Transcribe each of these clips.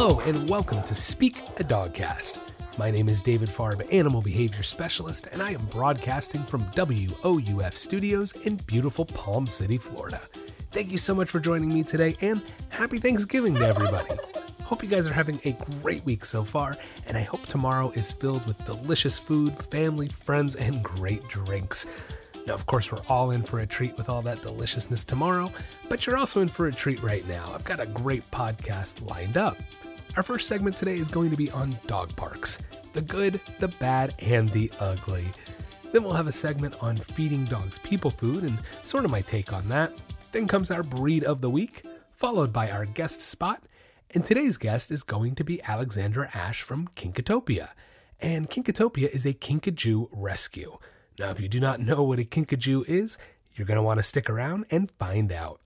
Hello and welcome to Speak a Dogcast. My name is David Farb, Animal Behavior Specialist, and I am broadcasting from WOUF Studios in beautiful Palm City, Florida. Thank you so much for joining me today, and happy Thanksgiving to everybody. Hope you guys are having a great week so far, and I hope tomorrow is filled with delicious food, family, friends, and great drinks. Now, of course, we're all in for a treat with all that deliciousness tomorrow, but you're also in for a treat right now. I've got a great podcast lined up. Our first segment today is going to be on dog parks. The good, the bad, and the ugly. Then we'll have a segment on feeding dogs people food and sort of my take on that. Then comes our breed of the week, followed by our guest spot. And today's guest is going to be Alexandra Ash from Kinkatopia. And Kinkatopia is a kinkajou rescue. Now, if you do not know what a kinkajou is, you're going to want to stick around and find out.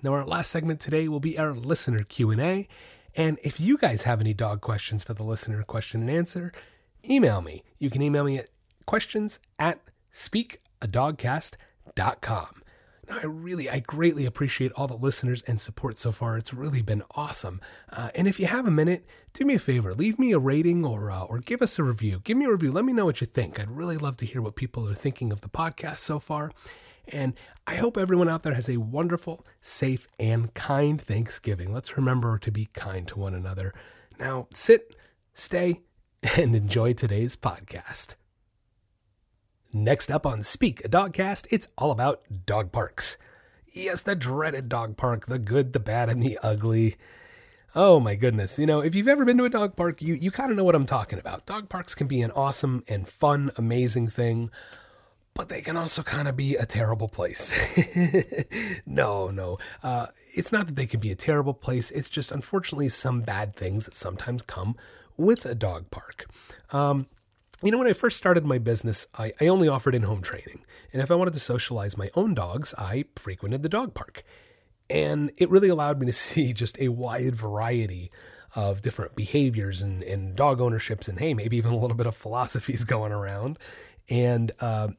Now, our last segment today will be our listener Q&A. And if you guys have any dog questions for the listener question and answer, email me. You can email me at questions@speakadogcast.com. Now, I greatly appreciate all the listeners and support so far. It's really been awesome. And if you have a minute, do me a favor. Leave me a rating or give us a review. Give me a review. Let me know what you think. I'd really love to hear what people are thinking of the podcast so far. And I hope everyone out there has a wonderful, safe, and kind Thanksgiving. Let's remember to be kind to one another. Now, sit, stay, and enjoy today's podcast. Next up on Speak a Dogcast, it's all about dog parks. Yes, the dreaded dog park, the good, the bad, and the ugly. Oh my goodness. You know, if you've ever been to a dog park, you kind of know what I'm talking about. Dog parks can be an awesome and fun, amazing thing, but they can also kind of be a terrible place. No. It's not that they can be a terrible place. It's just, unfortunately, some bad things that sometimes come with a dog park. You know, when I first started my business, I only offered in-home training. And if I wanted to socialize my own dogs, I frequented the dog park. And it really allowed me to see just a wide variety of different behaviors and dog ownerships and, hey, maybe even a little bit of philosophies going around. And,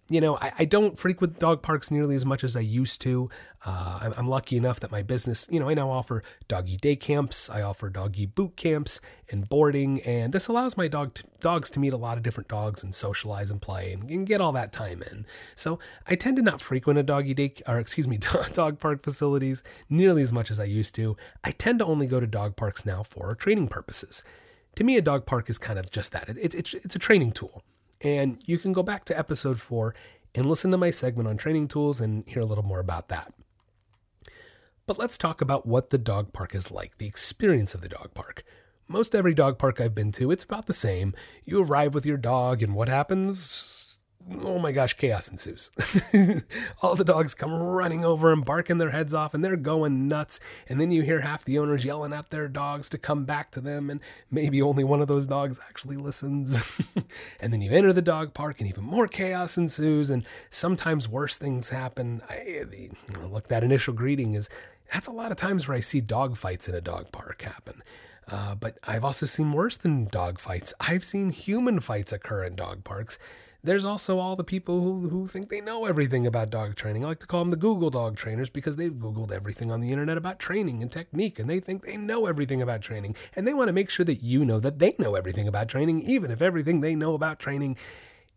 you know, I don't frequent dog parks nearly as much as I used to. I'm lucky enough that my business, you know, I now offer doggy day camps. I offer doggy boot camps and boarding. And this allows my dogs to meet a lot of different dogs and socialize and play and get all that time in. So I tend to not frequent dog park facilities nearly as much as I used to. I tend to only go to dog parks now for training purposes. To me, a dog park is kind of just that. It's a training tool. And you can go back to episode 4 and listen to my segment on training tools and hear a little more about that. But let's talk about what the dog park is like, the experience of the dog park. Most every dog park I've been to, it's about the same. You arrive with your dog and what happens? Oh my gosh, chaos ensues. All the dogs come running over and barking their heads off and they're going nuts. And then you hear half the owners yelling at their dogs to come back to them. And maybe only one of those dogs actually listens. And then you enter the dog park and even more chaos ensues. And sometimes worse things happen. Look, that initial greeting that's a lot of times where I see dog fights in a dog park happen. But I've also seen worse than dog fights. I've seen human fights occur in dog parks. There's also all the people who think they know everything about dog training. I like to call them the Google dog trainers because they've Googled everything on the internet about training and technique, and they think they know everything about training, and they want to make sure that you know that they know everything about training, even if everything they know about training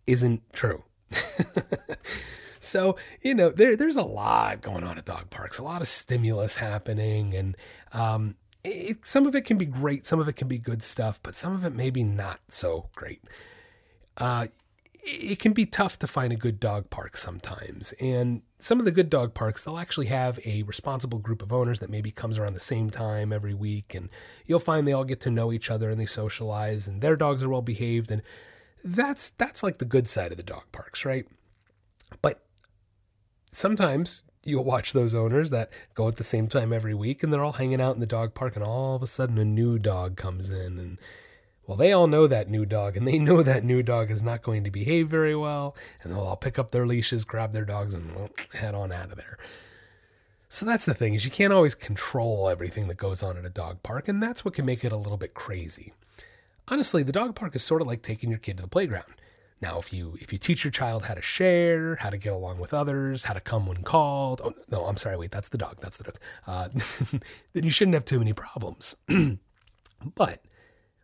isn't true. So, you know, there's a lot going on at dog parks, a lot of stimulus happening, and some of it can be great, some of it can be good stuff, but some of it maybe not so great. It can be tough to find a good dog park sometimes. And some of the good dog parks, they'll actually have a responsible group of owners that maybe comes around the same time every week. And you'll find they all get to know each other and they socialize and their dogs are well behaved. And that's like the good side of the dog parks, right? But sometimes you'll watch those owners that go at the same time every week and they're all hanging out in the dog park and all of a sudden a new dog comes in and well, they all know that new dog, and they know that new dog is not going to behave very well, and they'll all pick up their leashes, grab their dogs, and head on out of there. So that's the thing, is you can't always control everything that goes on at a dog park, and that's what can make it a little bit crazy. Honestly, the dog park is sort of like taking your kid to the playground. Now, if you teach your child how to share, how to get along with others, how to come when called, oh, no, I'm sorry, wait, that's the dog, then you shouldn't have too many problems. But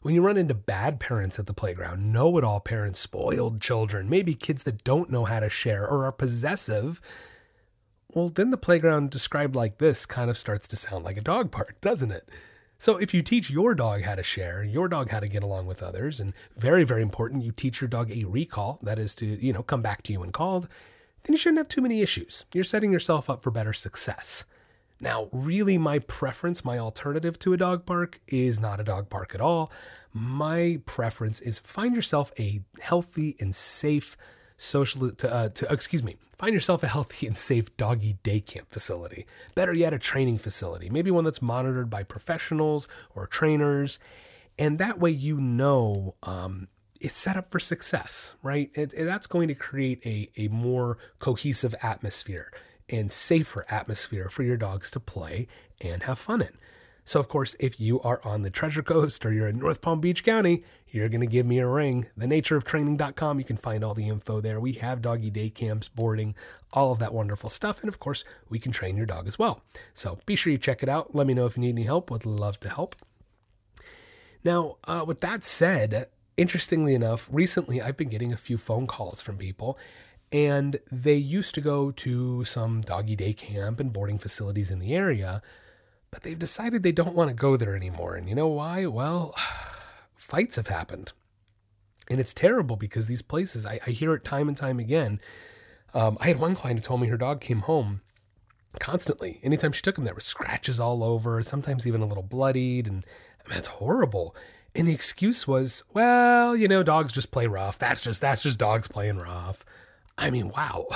when you run into bad parents at the playground, know-it-all parents, spoiled children, maybe kids that don't know how to share or are possessive, well, then the playground described like this kind of starts to sound like a dog park, doesn't it? So if you teach your dog how to share, your dog how to get along with others, and very, very important, you teach your dog a recall, that is to, come back to you when called, then you shouldn't have too many issues. You're setting yourself up for better success. Now, really, my preference, my alternative to a dog park is not a dog park at all. My preference is find yourself a healthy and safe doggy day camp facility. Better yet, a training facility, maybe one that's monitored by professionals or trainers. And that way, it's set up for success, right? And that's going to create a more cohesive atmosphere and safer atmosphere for your dogs to play and have fun in. So, of course, if you are on the Treasure Coast or you're in North Palm Beach County, you're going to give me a ring. thenatureoftraining.com, you can find all the info there. We have doggy day camps, boarding, all of that wonderful stuff. And, of course, we can train your dog as well. So be sure you check it out. Let me know if you need any help. Would love to help. Now, with that said, interestingly enough, recently I've been getting a few phone calls from people. And they used to go to some doggy day camp and boarding facilities in the area, but they've decided they don't want to go there anymore. And you know why? Well, fights have happened. And it's terrible because these places, I hear it time and time again. I had one client who told me her dog came home constantly. Anytime she took him, there were scratches all over, sometimes even a little bloodied. And that's horrible. And the excuse was, well, dogs just play rough. That's just dogs playing rough. I mean, wow,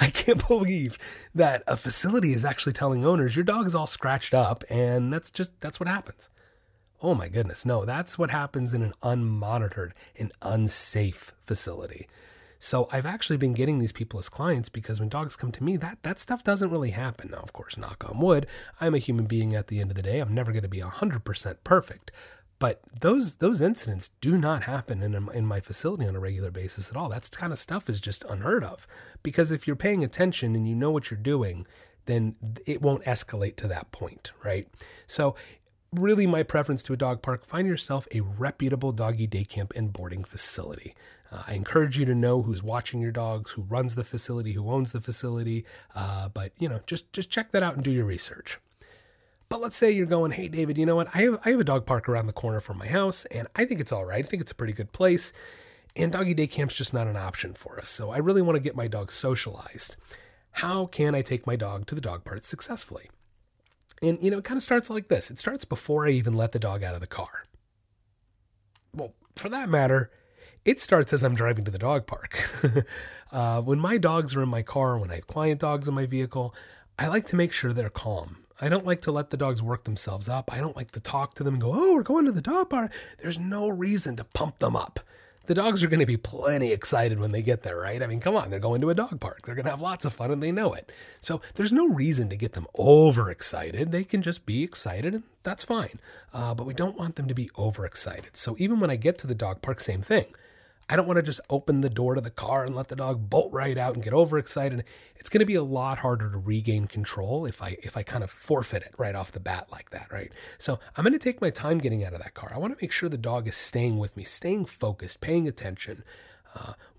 I can't believe that a facility is actually telling owners your dog is all scratched up and that's what happens. Oh my goodness. No, that's what happens in an unmonitored and unsafe facility. So I've actually been getting these people as clients because when dogs come to me, that stuff doesn't really happen. Now, of course, knock on wood, I'm a human being at the end of the day. I'm never going to be 100% perfect. But those incidents do not happen in my facility on a regular basis at all. That kind of stuff is just unheard of. Because if you're paying attention and you know what you're doing, then it won't escalate to that point, right? So really my preference to a dog park, find yourself a reputable doggy day camp and boarding facility. I encourage you to know who's watching your dogs, who runs the facility, who owns the facility. But, just check that out and do your research. But let's say you're going, hey, David, you know what? I have a dog park around the corner from my house, and I think it's all right. I think it's a pretty good place, and doggy day camp's just not an option for us. So I really want to get my dog socialized. How can I take my dog to the dog park successfully? And, it kind of starts like this. It starts before I even let the dog out of the car. Well, for that matter, it starts as I'm driving to the dog park. When my dogs are in my car, when I have client dogs in my vehicle, I like to make sure they're calm. I don't like to let the dogs work themselves up. I don't like to talk to them and go, oh, we're going to the dog park. There's no reason to pump them up. The dogs are going to be plenty excited when they get there, right? I mean, come on, they're going to a dog park. They're going to have lots of fun and they know it. So there's no reason to get them overexcited. They can just be excited and that's fine. But we don't want them to be overexcited. So even when I get to the dog park, same thing. I don't want to just open the door to the car and let the dog bolt right out and get overexcited. It's going to be a lot harder to regain control if I kind of forfeit it right off the bat like that, right? So I'm going to take my time getting out of that car. I want to make sure the dog is staying with me, staying focused, paying attention.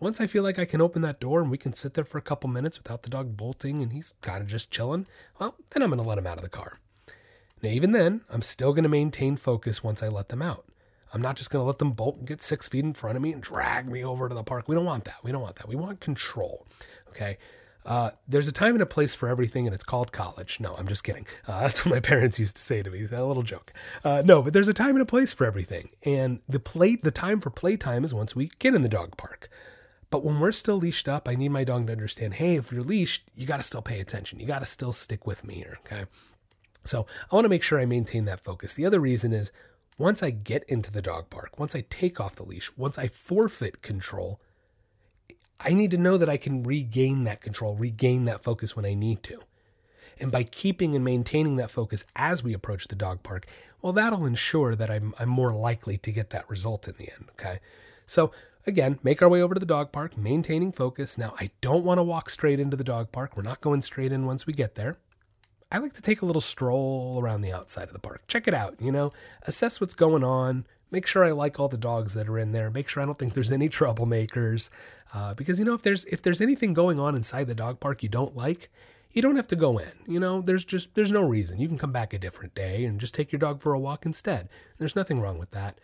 Once I feel like I can open that door and we can sit there for a couple minutes without the dog bolting and he's kind of just chilling, well, then I'm going to let him out of the car. Now, even then, I'm still going to maintain focus once I let them out. I'm not just going to let them bolt and get 6 feet in front of me and drag me over to the park. We don't want that. We don't want that. We want control. Okay. There's a time and a place for everything, and it's called college. No, I'm just kidding. That's what my parents used to say to me. It's a little joke. No, but there's a time and a place for everything. And the time for playtime is once we get in the dog park. But when we're still leashed up, I need my dog to understand, hey, if you're leashed, you got to still pay attention. You got to still stick with me here. Okay. So I want to make sure I maintain that focus. The other reason is, once I get into the dog park, once I take off the leash, once I forfeit control, I need to know that I can regain that control, regain that focus when I need to. And by keeping and maintaining that focus as we approach the dog park, well, that'll ensure that I'm more likely to get that result in the end, okay? So again, make our way over to the dog park, maintaining focus. Now, I don't want to walk straight into the dog park. We're not going straight in once we get there. I like to take a little stroll around the outside of the park. Check it out, you know, assess what's going on. Make sure I like all the dogs that are in there. Make sure I don't think there's any troublemakers. Because, you know, if there's anything going on inside the dog park you don't like, you don't have to go in. You know, there's no reason. You can come back a different day and just take your dog for a walk instead. There's nothing wrong with that.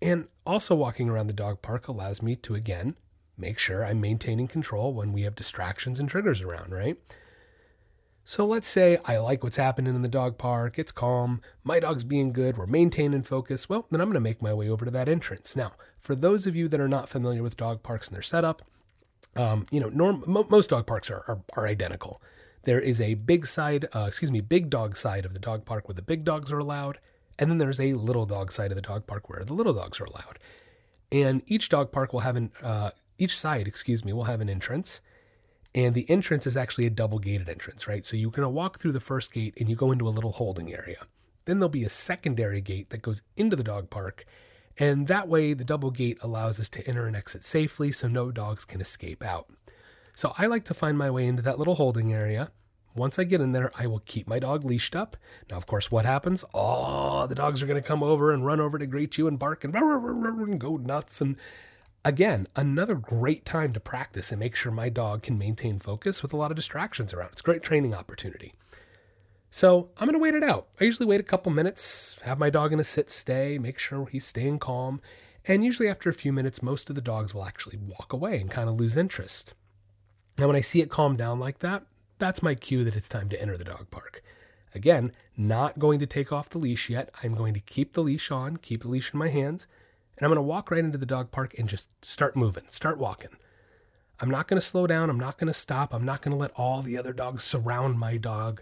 And also walking around the dog park allows me to, again, make sure I'm maintaining control when we have distractions and triggers around, right? So let's say I like what's happening in the dog park, it's calm, my dog's being good, we're maintaining focus, well, then I'm going to make my way over to that entrance. Now, for those of you that are not familiar with dog parks and their setup, most dog parks are identical. There is a big dog side of the dog park where the big dogs are allowed, and then there's a little dog side of the dog park where the little dogs are allowed. And each dog park will have an entrance. And the entrance is actually a double-gated entrance, right? So you're going to walk through the first gate and you go into a little holding area. Then there'll be a secondary gate that goes into the dog park. And that way, the double gate allows us to enter and exit safely so no dogs can escape out. So I like to find my way into that little holding area. Once I get in there, I will keep my dog leashed up. Now, of course, what happens? Oh, the dogs are going to come over and run over to greet you and bark and go nuts. And again, another great time to practice and make sure my dog can maintain focus with a lot of distractions around. It's a great training opportunity. So I'm going to wait it out. I usually wait a couple minutes, have my dog in a sit-stay, make sure he's staying calm. And usually after a few minutes, most of the dogs will actually walk away and kind of lose interest. Now, when I see it calm down like that, that's my cue that it's time to enter the dog park. Again, not going to take off the leash yet. I'm going to keep the leash on, keep the leash in my hands. And I'm going to walk right into the dog park and just start moving, start walking. I'm not going to slow down. I'm not going to stop. I'm not going to let all the other dogs surround my dog.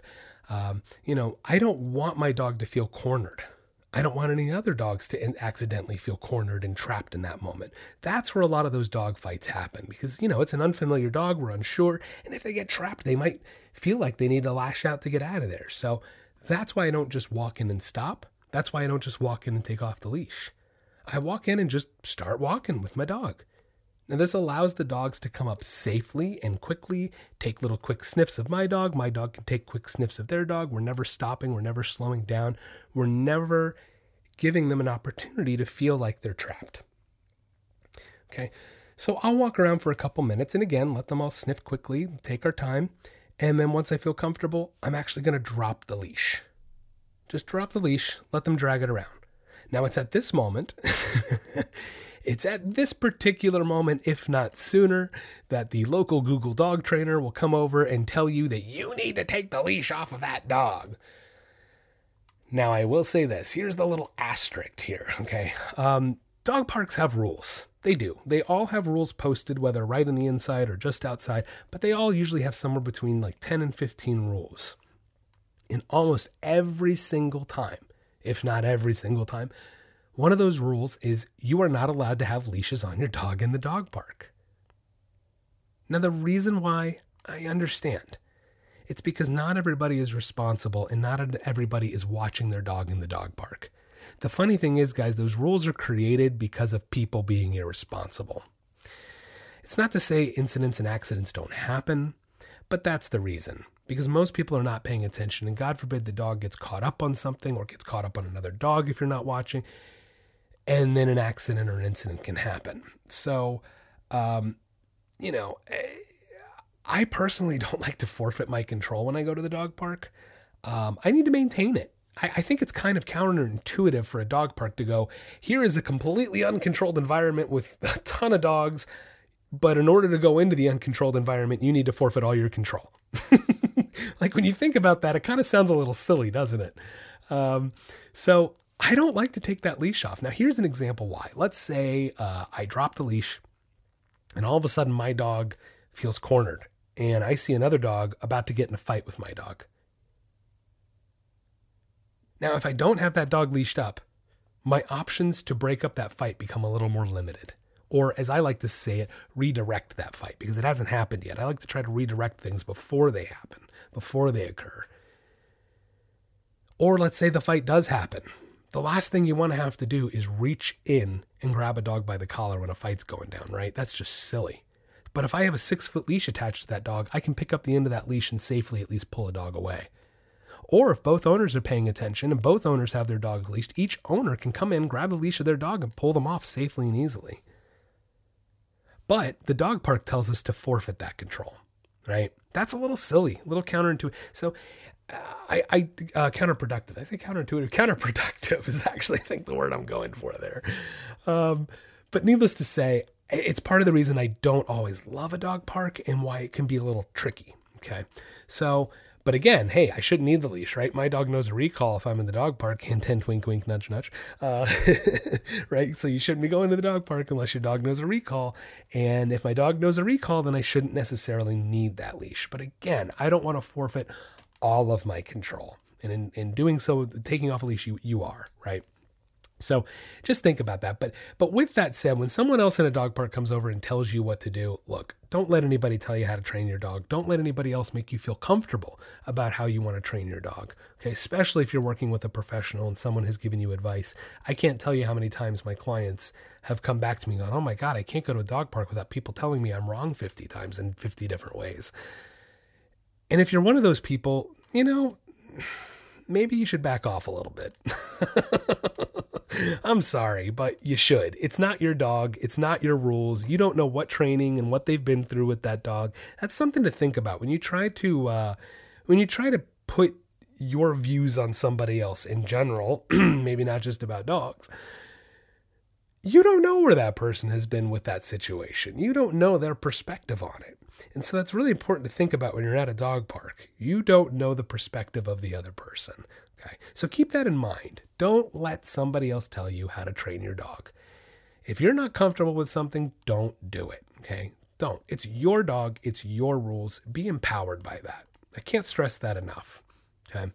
I don't want my dog to feel cornered. I don't want any other dogs to accidentally feel cornered and trapped in that moment. That's where a lot of those dog fights happen because, you know, it's an unfamiliar dog. We're unsure. And if they get trapped, they might feel like they need to lash out to get out of there. So that's why I don't just walk in and stop. That's why I don't just walk in and take off the leash. I walk in and just start walking with my dog. Now, this allows the dogs to come up safely and quickly, take little quick sniffs of my dog. My dog can take quick sniffs of their dog. We're never stopping. We're never slowing down. We're never giving them an opportunity to feel like they're trapped. Okay, so I'll walk around for a couple minutes and again, let them all sniff quickly, take our time. And then once I feel comfortable, I'm actually going to drop the leash. Just drop the leash, let them drag it around. Now, it's at this particular moment, if not sooner, that the local Google dog trainer will come over and tell you that you need to take the leash off of that dog. Now, I will say this. Here's the little asterisk here, okay? Dog parks have rules. They do. They all have rules posted, whether right on the inside or just outside, but they all usually have somewhere between like 10 and 15 rules. And almost every single time, if not every single time, one of those rules is you are not allowed to have leashes on your dog in the dog park. Now, the reason why, I understand. It's because not everybody is responsible and not everybody is watching their dog in the dog park. The funny thing is, guys, those rules are created because of people being irresponsible. It's not to say incidents and accidents don't happen, but that's the reason. Because most people are not paying attention, and God forbid the dog gets caught up on something or gets caught up on another dog if you're not watching, and then an accident or an incident can happen. So, I personally don't like to forfeit my control when I go to the dog park. I need to maintain it. I think it's kind of counterintuitive for a dog park to go, here is a completely uncontrolled environment with a ton of dogs, but in order to go into the uncontrolled environment, you need to forfeit all your control. Like when you think about that, it kind of sounds a little silly, doesn't it? So I don't like to take that leash off. Now, here's an example why. Let's say I drop the leash and all of a sudden my dog feels cornered and I see another dog about to get in a fight with my dog. Now, if I don't have that dog leashed up, my options to break up that fight become a little more limited. Or as I like to say it, redirect that fight because it hasn't happened yet. I like to try to redirect things before they happen, before they occur. Or let's say the fight does happen. The last thing you want to have to do is reach in and grab a dog by the collar when a fight's going down, right? That's just silly. But if I have a 6-foot leash attached to that dog, I can pick up the end of that leash and safely at least pull a dog away. Or if both owners are paying attention and both owners have their dog leashed, each owner can come in, grab a leash of their dog, and pull them off safely and easily. But the dog park tells us to forfeit that control, right? That's a little silly, a little counterintuitive. So counterproductive. I say counterintuitive. Counterproductive is actually, I think, the word I'm going for there. But needless to say, it's part of the reason I don't always love a dog park and why it can be a little tricky, okay? So, but again, hey, I shouldn't need the leash, right? My dog knows a recall if I'm in the dog park. Hint, hint, wink, wink, nudge, nudge. Right? So you shouldn't be going to the dog park unless your dog knows a recall. And if my dog knows a recall, then I shouldn't necessarily need that leash. But again, I don't want to forfeit all of my control. And in doing so, taking off a leash, you are, right? So just think about that. But with that said, when someone else in a dog park comes over and tells you what to do, look, don't let anybody tell you how to train your dog. Don't let anybody else make you feel comfortable about how you want to train your dog. Okay, especially if you're working with a professional and someone has given you advice. I can't tell you how many times my clients have come back to me going, oh my God, I can't go to a dog park without people telling me I'm wrong 50 times in 50 different ways. And if you're one of those people, you know, maybe you should back off a little bit. I'm sorry, but you should. It's not your dog. It's not your rules. You don't know what training and what they've been through with that dog. That's something to think about when you try to put your views on somebody else in general, maybe not just about dogs. You don't know where that person has been with that situation. You don't know their perspective on it. And so that's really important to think about when you're at a dog park. You don't know the perspective of the other person. Okay. So keep that in mind. Don't let somebody else tell you how to train your dog. If you're not comfortable with something, don't do it. Okay. Don't. It's your dog. It's your rules. Be empowered by that. I can't stress that enough. Okay.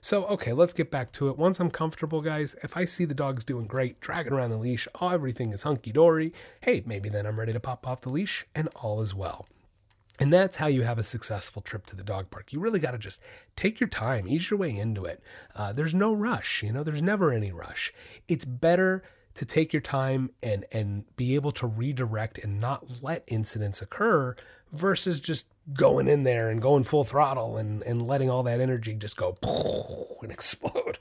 So, okay, let's get back to it. Once I'm comfortable, guys, if I see the dog's doing great, dragging around the leash, oh, everything is hunky-dory, hey, maybe then I'm ready to pop off the leash and all is well. And that's how you have a successful trip to the dog park. You really got to just take your time, ease your way into it. There's no rush, you know, there's never any rush. It's better to take your time and be able to redirect and not let incidents occur versus just going in there and going full throttle and letting all that energy just go and explode.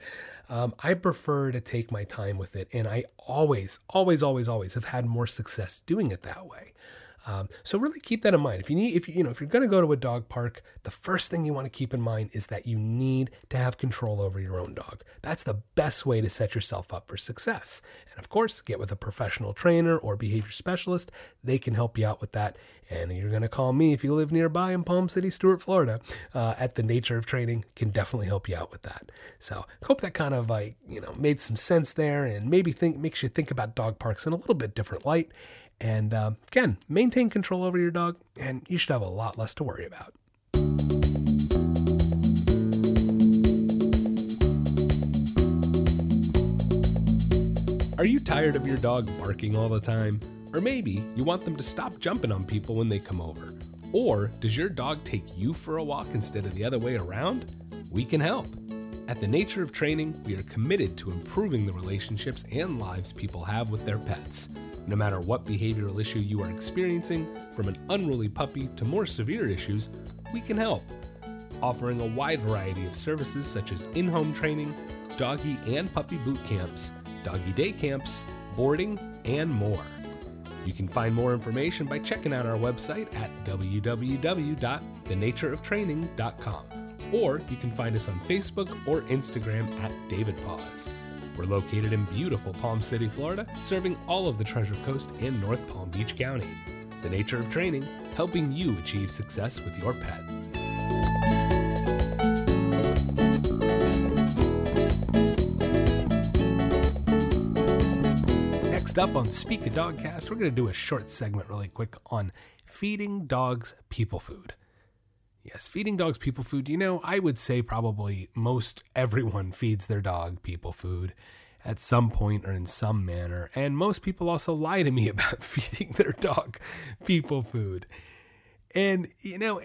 I prefer to take my time with it. And I always have had more success doing it that way. So really keep that in mind. If you're going to go to a dog park, the first thing you want to keep in mind is that you need to have control over your own dog. That's the best way to set yourself up for success. And of course, get with a professional trainer or behavior specialist. They can help you out with that. And you're going to call me if you live nearby in Palm City, Stuart, Florida, at The Nature of Training, can definitely help you out with that. So hope that kind of made some sense there and maybe makes you think about dog parks in a little bit different light. And again, maintain control over your dog, and you should have a lot less to worry about. Are you tired of your dog barking all the time? Or maybe you want them to stop jumping on people when they come over. Or does your dog take you for a walk instead of the other way around? We can help. At The Nature of Training, we are committed to improving the relationships and lives people have with their pets. No matter what behavioral issue you are experiencing, from an unruly puppy to more severe issues, we can help. Offering a wide variety of services such as in-home training, doggy and puppy boot camps, doggy day camps, boarding, and more. You can find more information by checking out our website at www.thenatureoftraining.com. Or you can find us on Facebook or Instagram at David Paws. We're located in beautiful Palm City, Florida, serving all of the Treasure Coast and North Palm Beach County. The Nature of Training, helping you achieve success with your pet. Next up on Speak a Dogcast, we're going to do a short segment really quick on feeding dogs people food. Yes, feeding dogs people food. You know, I would say probably most everyone feeds their dog people food at some point or in some manner. And most people also lie to me about feeding their dog people food. And, you know,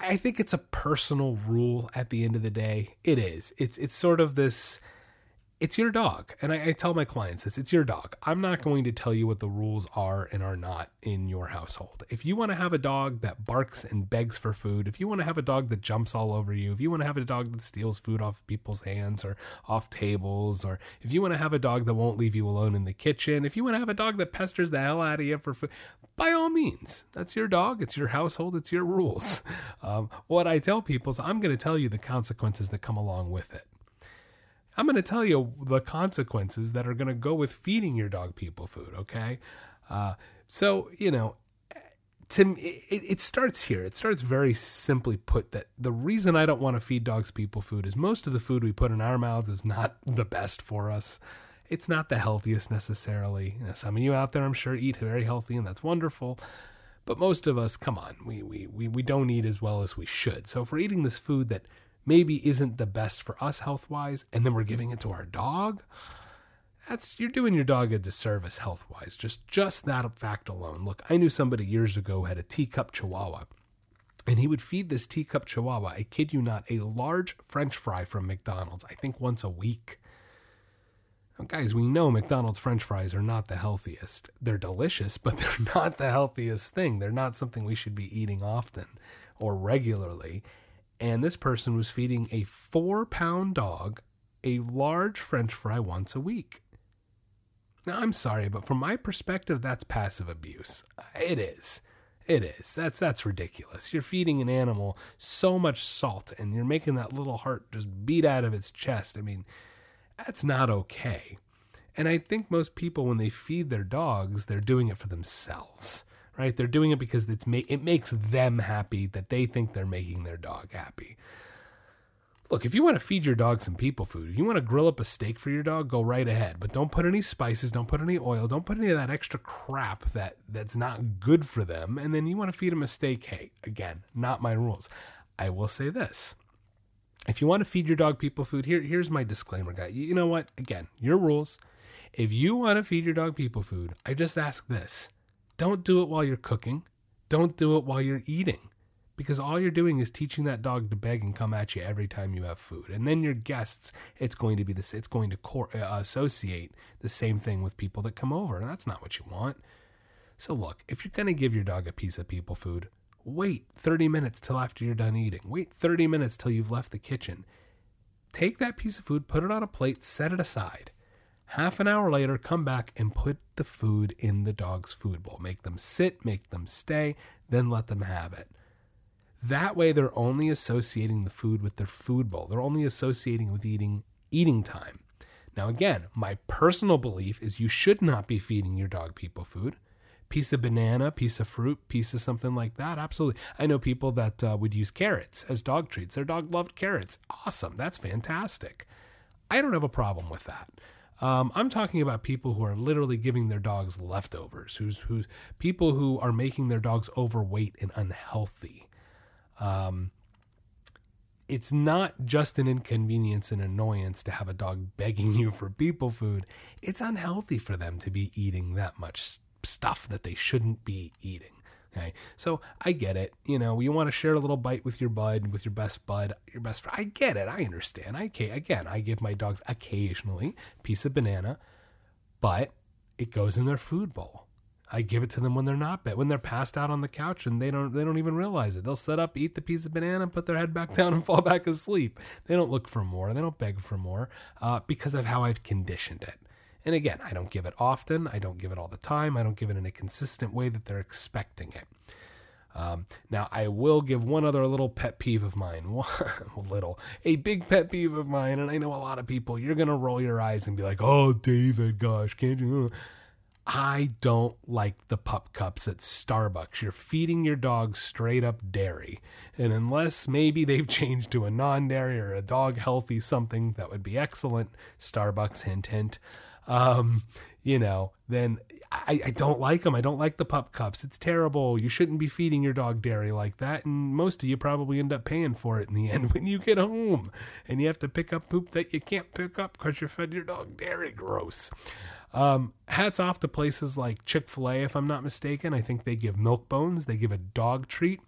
I think it's a personal rule at the end of the day. It is. It's sort of this it's your dog. And I tell my clients this, it's your dog. I'm not going to tell you what the rules are and are not in your household. If you want to have a dog that barks and begs for food, if you want to have a dog that jumps all over you, if you want to have a dog that steals food off people's hands or off tables, or if you want to have a dog that won't leave you alone in the kitchen, if you want to have a dog that pesters the hell out of you for food, by all means, that's your dog. It's your household. It's your rules. What I tell people is I'm going to tell you the consequences that come along with it. I'm going to tell you the consequences that are going to go with feeding your dog people food, okay? To me, it starts here. It starts very simply put that the reason I don't want to feed dogs people food is most of the food we put in our mouths is not the best for us. It's not the healthiest necessarily. You know, some of you out there, I'm sure, eat very healthy, and that's wonderful. But most of us, come on, we don't eat as well as we should. So if we're eating this food that maybe isn't the best for us health-wise, and then we're giving it to our dog, you're doing your dog a disservice health-wise. Just that fact alone. Look, I knew somebody years ago who had a teacup chihuahua, and he would feed this teacup chihuahua, I kid you not, a large French fry from McDonald's, I think once a week. Now, guys, we know McDonald's French fries are not the healthiest. They're delicious, but they're not the healthiest thing. They're not something we should be eating often or regularly. And this person was feeding a 4-pound dog a large French fry once a week. Now, I'm sorry, but from my perspective, that's passive abuse. It is. That's ridiculous. You're feeding an animal so much salt, and you're making that little heart just beat out of its chest. I mean, that's not okay. And I think most people, when they feed their dogs, they're doing it for themselves. Right? They're doing it because it makes them happy, that they think they're making their dog happy. Look, if you want to feed your dog some people food, if you want to grill up a steak for your dog, go right ahead. But don't put any spices, don't put any oil, don't put any of that extra crap that's not good for them. And then you want to feed them a steak, hey, again, not my rules. I will say this. If you want to feed your dog people food, here's my disclaimer, guy. You know what? Again, your rules. If you want to feed your dog people food, I just ask this. Don't do it while you're cooking. Don't do it while you're eating, because all you're doing is teaching that dog to beg and come at you every time you have food. And then your guests, it's going to associate the same thing with people that come over, and that's not what you want. So look, if you're going to give your dog a piece of people food, wait 30 minutes till after you're done eating. Wait 30 minutes till you've left the kitchen. Take that piece of food, put it on a plate, set it aside. Half an hour later, come back and put the food in the dog's food bowl. Make them sit, make them stay, then let them have it. That way, they're only associating the food with their food bowl. They're only associating with eating time. Now, again, my personal belief is you should not be feeding your dog people food. Piece of banana, piece of fruit, piece of something like that. Absolutely. I know people that would use carrots as dog treats. Their dog loved carrots. Awesome. That's fantastic. I don't have a problem with that. I'm talking about people who are literally giving their dogs leftovers, who's people who are making their dogs overweight and unhealthy. It's not just an inconvenience and annoyance to have a dog begging you for people food. It's unhealthy for them to be eating that much stuff that they shouldn't be eating. Okay, so I get it. You know, you want to share a little bite with your bud, with your best bud, your best friend. I get it. I understand. Again, I give my dogs occasionally a piece of banana, but it goes in their food bowl. I give it to them when they're not bad, when they're passed out on the couch and they don't even realize it. They'll sit up, eat the piece of banana, put their head back down, and fall back asleep. They don't look for more. They don't beg for more because of how I've conditioned it. And again, I don't give it often. I don't give it all the time. I don't give it in a consistent way that they're expecting it. Now, I will give one other little pet peeve of mine. A big pet peeve of mine. And I know a lot of people, you're going to roll your eyes and be like, oh, David, gosh, can't you? I don't like the pup cups at Starbucks. You're feeding your dog straight up dairy. And unless maybe they've changed to a non-dairy or a dog healthy something, that would be excellent. Starbucks, hint, hint. Then I don't like them. I don't like the pup cups. It's terrible. You shouldn't be feeding your dog dairy like that. And most of you probably end up paying for it in the end when you get home and you have to pick up poop that you can't pick up because you fed your dog dairy. Gross. Hats off to places like Chick-fil-A, if I'm not mistaken. I think they give milk bones. They give a dog treat.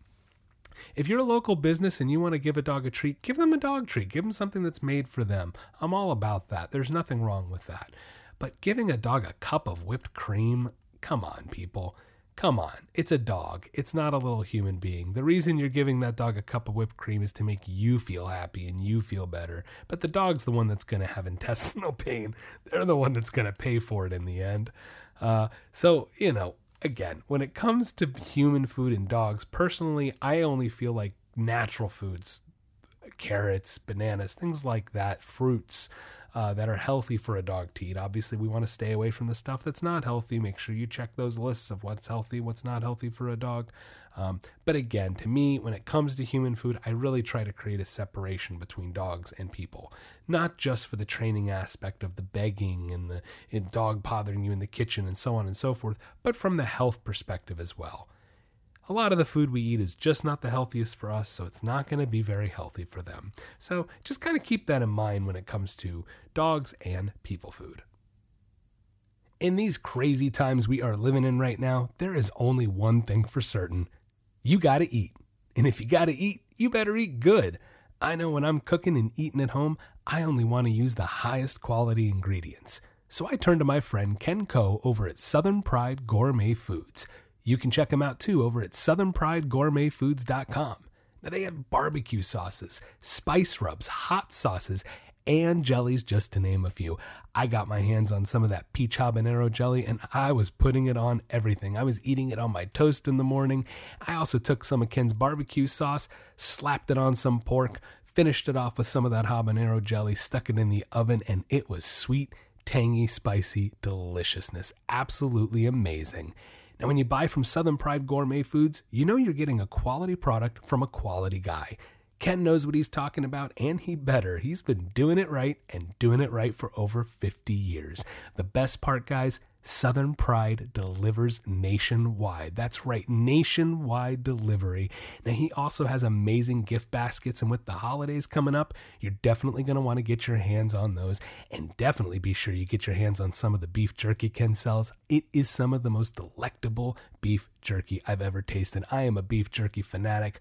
If you're a local business and you want to give a dog a treat, give them a dog treat. Give them something that's made for them. I'm all about that. There's nothing wrong with that. But giving a dog a cup of whipped cream, come on, people. Come on. It's a dog. It's not a little human being. The reason you're giving that dog a cup of whipped cream is to make you feel happy and you feel better. But the dog's the one that's going to have intestinal pain. They're the one that's going to pay for it in the end. So, you know, again, when it comes to human food and dogs, personally, I only feel like natural foods, carrots, bananas, things like that, fruits that are healthy for a dog to eat. Obviously, we want to stay away from the stuff that's not healthy. Make sure you check those lists of what's healthy, what's not healthy for a dog. But again, to me, when it comes to human food, I really try to create a separation between dogs and people, not just for the training aspect of the begging and the dog bothering you in the kitchen and so on and so forth, but from the health perspective as well. A lot of the food we eat is just not the healthiest for us, so it's not going to be very healthy for them. So just kind of keep that in mind when it comes to dogs and people food. In these crazy times we are living in right now, there is only one thing for certain. You got to eat. And if you got to eat, you better eat good. I know when I'm cooking and eating at home, I only want to use the highest quality ingredients. So I turn to my friend Ken Coe over at Southern Pride Gourmet Foods. You can check them out, too, over at southernpridegourmetfoods.com. Now, they have barbecue sauces, spice rubs, hot sauces, and jellies, just to name a few. I got my hands on some of that peach habanero jelly, and I was putting it on everything. I was eating it on my toast in the morning. I also took some of Ken's barbecue sauce, slapped it on some pork, finished it off with some of that habanero jelly, stuck it in the oven, and it was sweet, tangy, spicy deliciousness. Absolutely amazing. And when you buy from Southern Pride Gourmet Foods, you know you're getting a quality product from a quality guy. Ken knows what he's talking about, and he better. He's been doing it right and doing it right for over 50 years. The best part, guys, Southern Pride delivers nationwide. That's right, nationwide delivery. Now, he also has amazing gift baskets, and with the holidays coming up, you're definitely going to want to get your hands on those, and definitely be sure you get your hands on some of the beef jerky Ken sells. It is some of the most delectable beef jerky I've ever tasted. I am a beef jerky fanatic.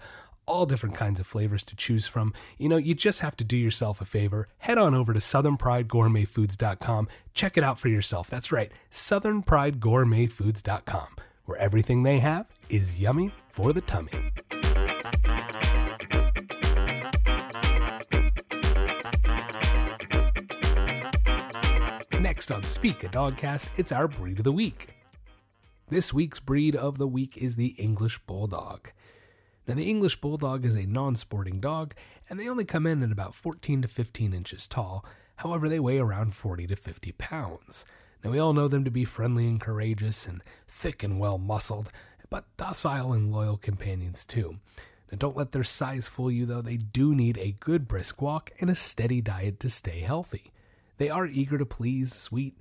All different kinds of flavors to choose from. You know, you just have to do yourself a favor. Head on over to southernpridegourmetfoods.com. Check it out for yourself. That's right, southernpridegourmetfoods.com, where everything they have is yummy for the tummy. Next on Speak a Dogcast, it's our breed of the week. This week's breed of the week is the English Bulldog. Now, the English Bulldog is a non-sporting dog, and they only come in at about 14 to 15 inches tall. However, they weigh around 40 to 50 pounds. Now, we all know them to be friendly and courageous and thick and well-muscled, but docile and loyal companions, too. Now, don't let their size fool you, though. They do need a good brisk walk and a steady diet to stay healthy. They are eager to please, sweet,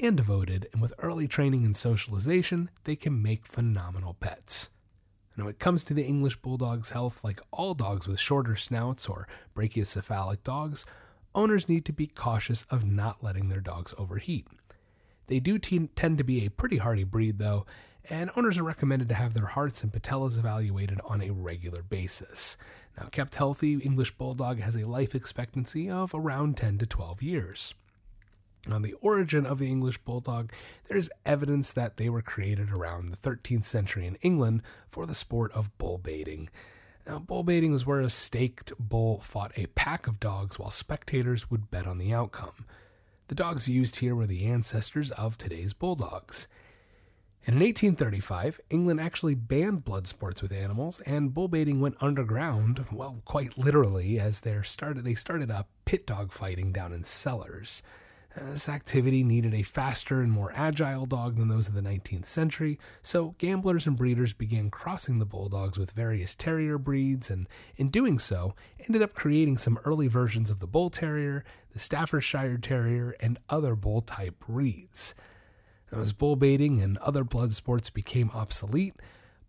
and devoted, and with early training and socialization, they can make phenomenal pets. Now, when it comes to the English Bulldog's health, like all dogs with shorter snouts or brachycephalic dogs, owners need to be cautious of not letting their dogs overheat. They do tend to be a pretty hardy breed, though, and owners are recommended to have their hearts and patellas evaluated on a regular basis. Now, kept healthy, English Bulldog has a life expectancy of around 10 to 12 years. On the origin of the English Bulldog, there's evidence that they were created around the 13th century in England for the sport of bull baiting. Now, bull baiting was where a staked bull fought a pack of dogs while spectators would bet on the outcome. The dogs used here were the ancestors of today's bulldogs. And in 1835, England actually banned blood sports with animals, and bull baiting went underground, well, quite literally, as they started up pit dog fighting down in cellars. This activity needed a faster and more agile dog than those of the 19th century, so gamblers and breeders began crossing the bulldogs with various terrier breeds, and in doing so, ended up creating some early versions of the Bull Terrier, the Staffordshire Terrier, and other bull-type breeds. As bull baiting and other blood sports became obsolete,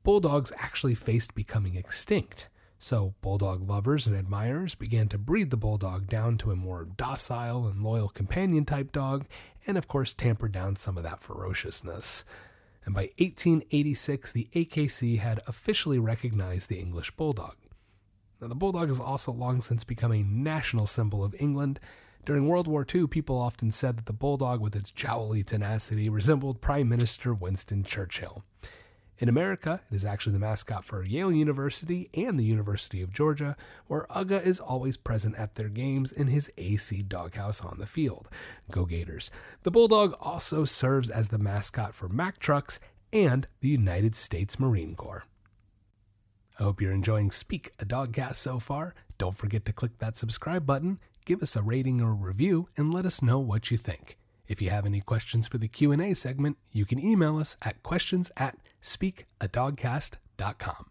bulldogs actually faced becoming extinct. So bulldog lovers and admirers began to breed the bulldog down to a more docile and loyal companion-type dog, and of course tampered down some of that ferociousness. And by 1886, the AKC had officially recognized the English Bulldog. Now, the bulldog has also long since become a national symbol of England. During World War II, people often said that the bulldog, with its jowly tenacity, resembled Prime Minister Winston Churchill. In America, it is actually the mascot for Yale University and the University of Georgia, where Uga is always present at their games in his AC doghouse on the field. Go Gators. The bulldog also serves as the mascot for Mack Trucks and the United States Marine Corps. I hope you're enjoying Speak a Dogcast so far. Don't forget to click that subscribe button, give us a rating or review, and let us know what you think. If you have any questions for the Q&A segment, you can email us at questions@speakadogcast.com.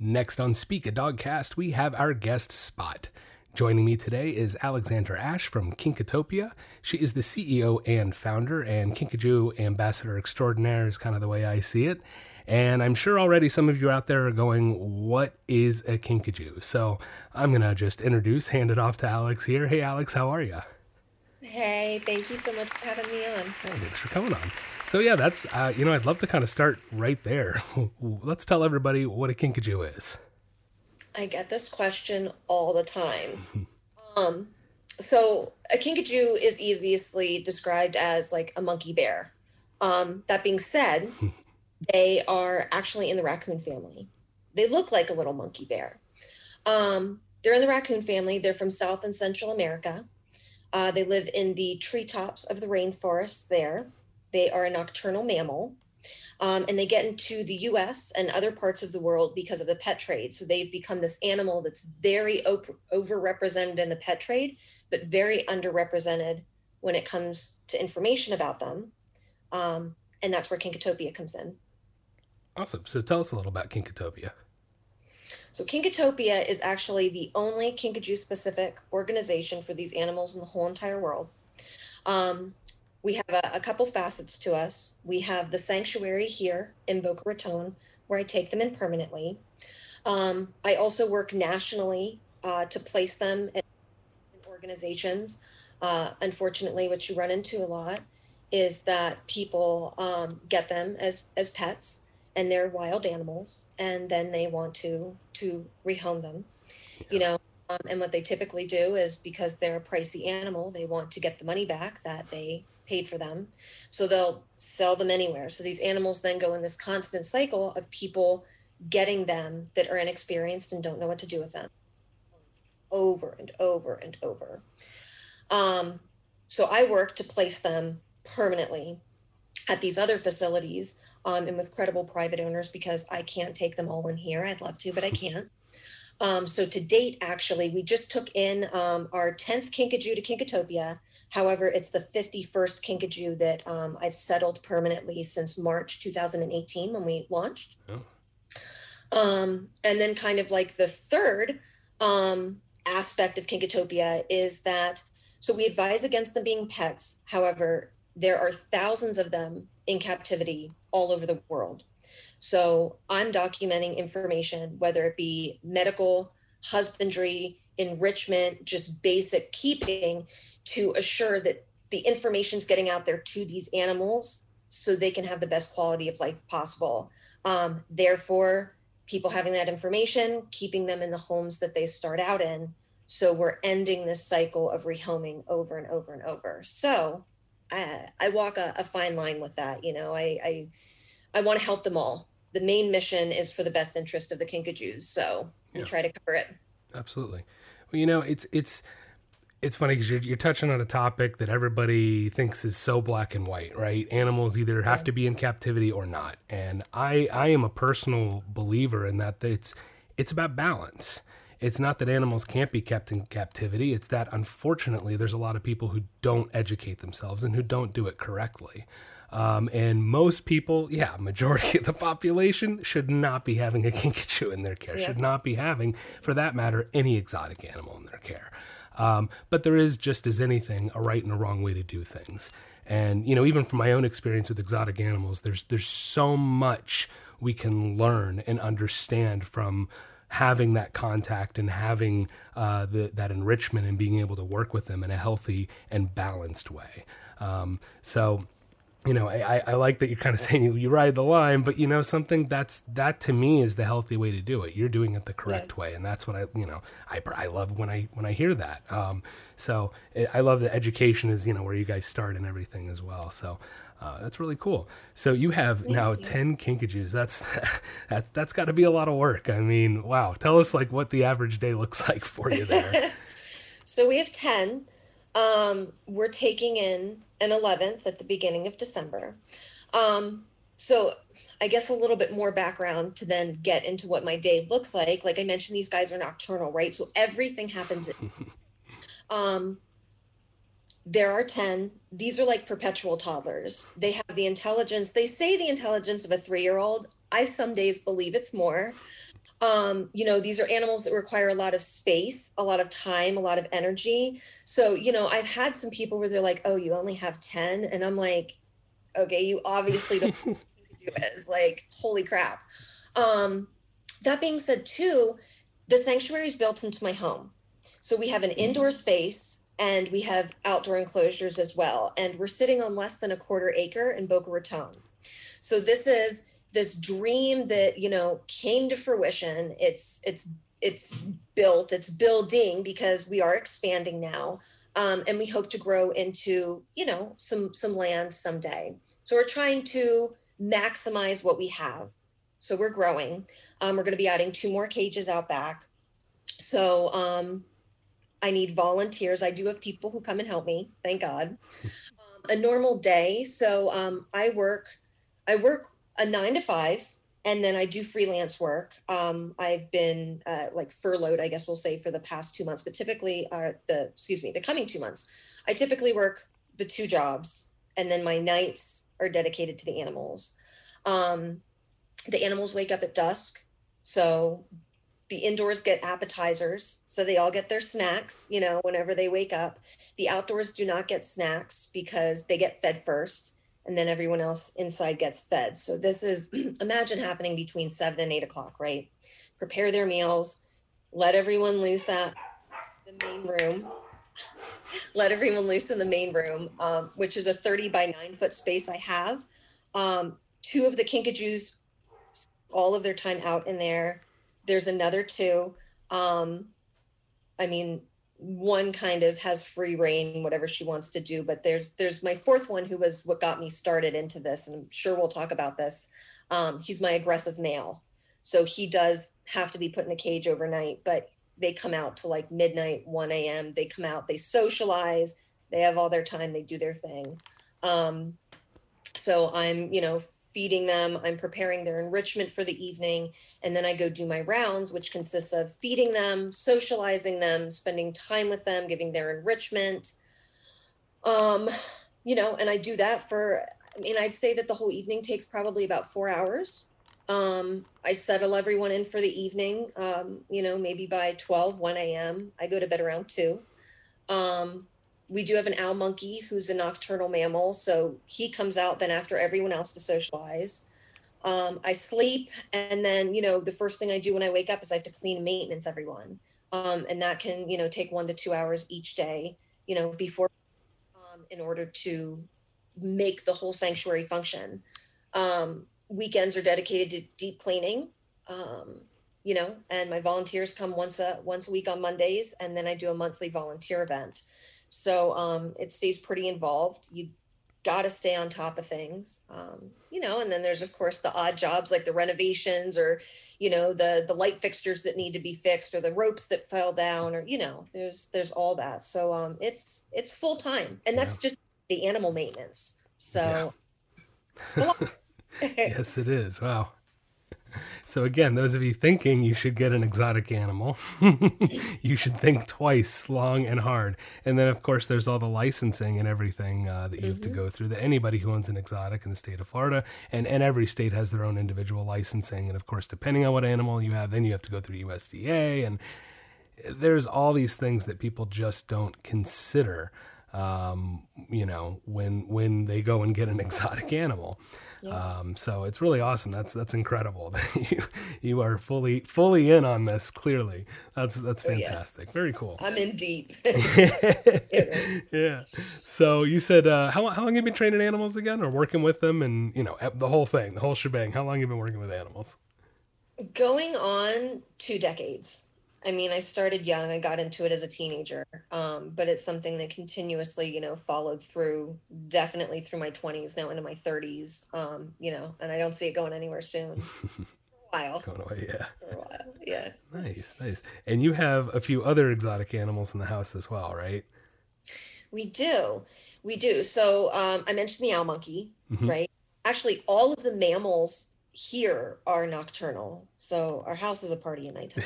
Next on Speak a Dogcast, we have our guest spot. Joining me today is Alexandra Ash from Kinkatopia. She is the CEO and founder, and Kinkajou Ambassador Extraordinaire is kind of the way I see it. And I'm sure already some of you out there are going, what is a kinkajou? So I'm going to just hand it off to Alex here. Hey, Alex, how are you? Hey, thank you so much for having me on. Hey, thanks for coming on. So yeah, that's, I'd love to kind of start right there. Let's tell everybody what a kinkajou is. I get this question all the time. So a kinkajou is easily described as like a monkey bear. That being said, they are actually in the raccoon family. They look like a little monkey bear. They're in the raccoon family. They're from South and Central America. They live in the treetops of the rainforest there. They are a nocturnal mammal. And they get into the U.S. and other parts of the world because of the pet trade. So they've become this animal that's very overrepresented in the pet trade, but very underrepresented when it comes to information about them. And that's where Kinkatopia comes in. Awesome. So tell us a little about Kinkatopia. So Kinkatopia is actually the only kinkajou-specific organization for these animals in the whole entire world. We have a couple facets to us. We have the sanctuary here in Boca Raton, where I take them in permanently. I also work nationally to place them in organizations. Unfortunately, what you run into a lot is that people get them as pets, and they're wild animals, and then they want to rehome them, and what they typically do is, because they're a pricey animal, they want to get the money back that they paid for them. So they'll sell them anywhere. So these animals then go in this constant cycle of people getting them that are inexperienced and don't know what to do with them over and over and over. So I work to place them permanently at these other facilities and with credible private owners, because I can't take them all in here. I'd love to, but I can't. So to date, actually, we just took in our 10th kinkajou to Kinkatopia. However, it's the 51st kinkajou that I've settled permanently since March 2018 when we launched. Oh. And then kind of like the third aspect of Kinkatopia is that, so we advise against them being pets. However, there are thousands of them in captivity all over the world. So I'm documenting information, whether it be medical, husbandry, enrichment, just basic keeping, to assure that the information's getting out there to these animals so they can have the best quality of life possible. Therefore, people having that information, keeping them in the homes that they start out in. So we're ending this cycle of rehoming over and over and over. So I walk a fine line with that. I want to help them all. The main mission is for the best interest of the kinkajous. So we try to cover it. Absolutely. Well, it's funny because you're touching on a topic that everybody thinks is so black and white, right? Animals either have to be in captivity or not. And I am a personal believer in that it's about balance. It's not that animals can't be kept in captivity. It's that, unfortunately, there's a lot of people who don't educate themselves and who don't do it correctly. And most people, majority of the population, should not be having a kinkajou in their care, should not be having, for that matter, any exotic animal in their care. But there is, just as anything, a right and a wrong way to do things. And, even from my own experience with exotic animals, there's so much we can learn and understand from having that contact and having that enrichment and being able to work with them in a healthy and balanced way. So you know, I like that you're kind of saying you ride the line, but you know, something that to me is the healthy way to do it. You're doing it the correct way. And that's what I love when I hear that. I love that education is, where you guys start and everything as well. So, that's really cool. So you have 10 kinkajous. That's gotta be a lot of work. I mean, wow. Tell us like what the average day looks like for you there. So we have 10. We're taking in an 11th at the beginning of December. So I guess a little bit more background to then get into what my day looks like. Like I mentioned, these guys are nocturnal, right? So everything happens. There are 10. These are like perpetual toddlers. They have the intelligence. They say the intelligence of a 3-year-old. I some days believe it's more. These are animals that require a lot of space, a lot of time, a lot of energy. So, I've had some people where they're like, oh, you only have 10. And I'm like, okay, you obviously don't know what to do is like, holy crap. That being said too, the sanctuary is built into my home. So we have an indoor space and we have outdoor enclosures as well. And we're sitting on less than a quarter acre in Boca Raton. So this is this dream that, came to fruition. It's building because we are expanding now. And we hope to grow into, some land someday. So we're trying to maximize what we have. So we're growing. We're going to be adding 2 more cages out back. So, I need volunteers. I do have people who come and help me. Thank God. A normal day. So, I work a 9 to 5, and then I do freelance work. I've been furloughed, I guess we'll say, for the past 2 months, but typically the coming 2 months, I typically work the 2 jobs, and then my nights are dedicated to the animals. The animals wake up at dusk, so the indoors get appetizers, so they all get their snacks, whenever they wake up. The outdoors do not get snacks because they get fed first, and then everyone else inside gets fed. So this is, imagine happening between 7 and 8 o'clock, right? Prepare their meals, let everyone loose in the main room, which is a 30 by 9-foot space I have. 2 of the kinkajous, all of their time out in there. There's another 2. 1 kind of has free reign, whatever she wants to do, but there's my 4th one who was what got me started into this, and I'm sure we'll talk about this. He's my aggressive male, so he does have to be put in a cage overnight, but they come out to like midnight, 1 a.m. They come out, they socialize, they have all their time, they do their thing. So I'm feeding them, I'm preparing their enrichment for the evening, and then I go do my rounds, which consists of feeding them, socializing them, spending time with them, giving their enrichment. And I do that for, I'd say that the whole evening takes probably about 4 hours. I settle everyone in for the evening, maybe by 12, 1 a.m. I go to bed around 2. We do have an owl monkey who's a nocturnal mammal, so he comes out then after everyone else to socialize. I sleep, and then, the first thing I do when I wake up is I have to clean and maintenance everyone. And that can, take 1 to 2 hours each day, before, in order to make the whole sanctuary function. Weekends are dedicated to deep cleaning, and my volunteers come once a week on Mondays, and then I do a monthly volunteer event. So it stays pretty involved. You got to stay on top of things, and then there's, of course, the odd jobs like the renovations or, the light fixtures that need to be fixed or the ropes that fell down or, there's all that. So it's full time. And that's just the animal maintenance. So. Yeah. Yes, it is. Wow. So again, those of you thinking you should get an exotic animal, you should think twice, long and hard. And then, of course, there's all the licensing and everything that you have to go through, that anybody who owns an exotic in the state of Florida, and every state has their own individual licensing. And, of course, depending on what animal you have, then you have to go through USDA. And there's all these things that people just don't consider you know, when they go and get an exotic animal. Yeah. So it's really awesome. That's incredible that you are fully in on this. Clearly, that's fantastic. Yeah. Very cool. I'm in deep. Yeah. So you said, how long have you been training animals again, or working with them, and, you know, the whole thing, the whole shebang? How long have you been working with animals? Going on 2 decades. I mean, I started young. I got into it as a teenager, but it's something that continuously, you know, followed through, definitely through my 20s, now into my 30s, you know, and I don't see it going anywhere soon. Going away, yeah. For a while, yeah. Nice. And you have a few other exotic animals in the house as well, right? We do. So I mentioned the owl monkey, mm-hmm. right? Actually, all of the mammals here are nocturnal. So our house is a party at nighttime.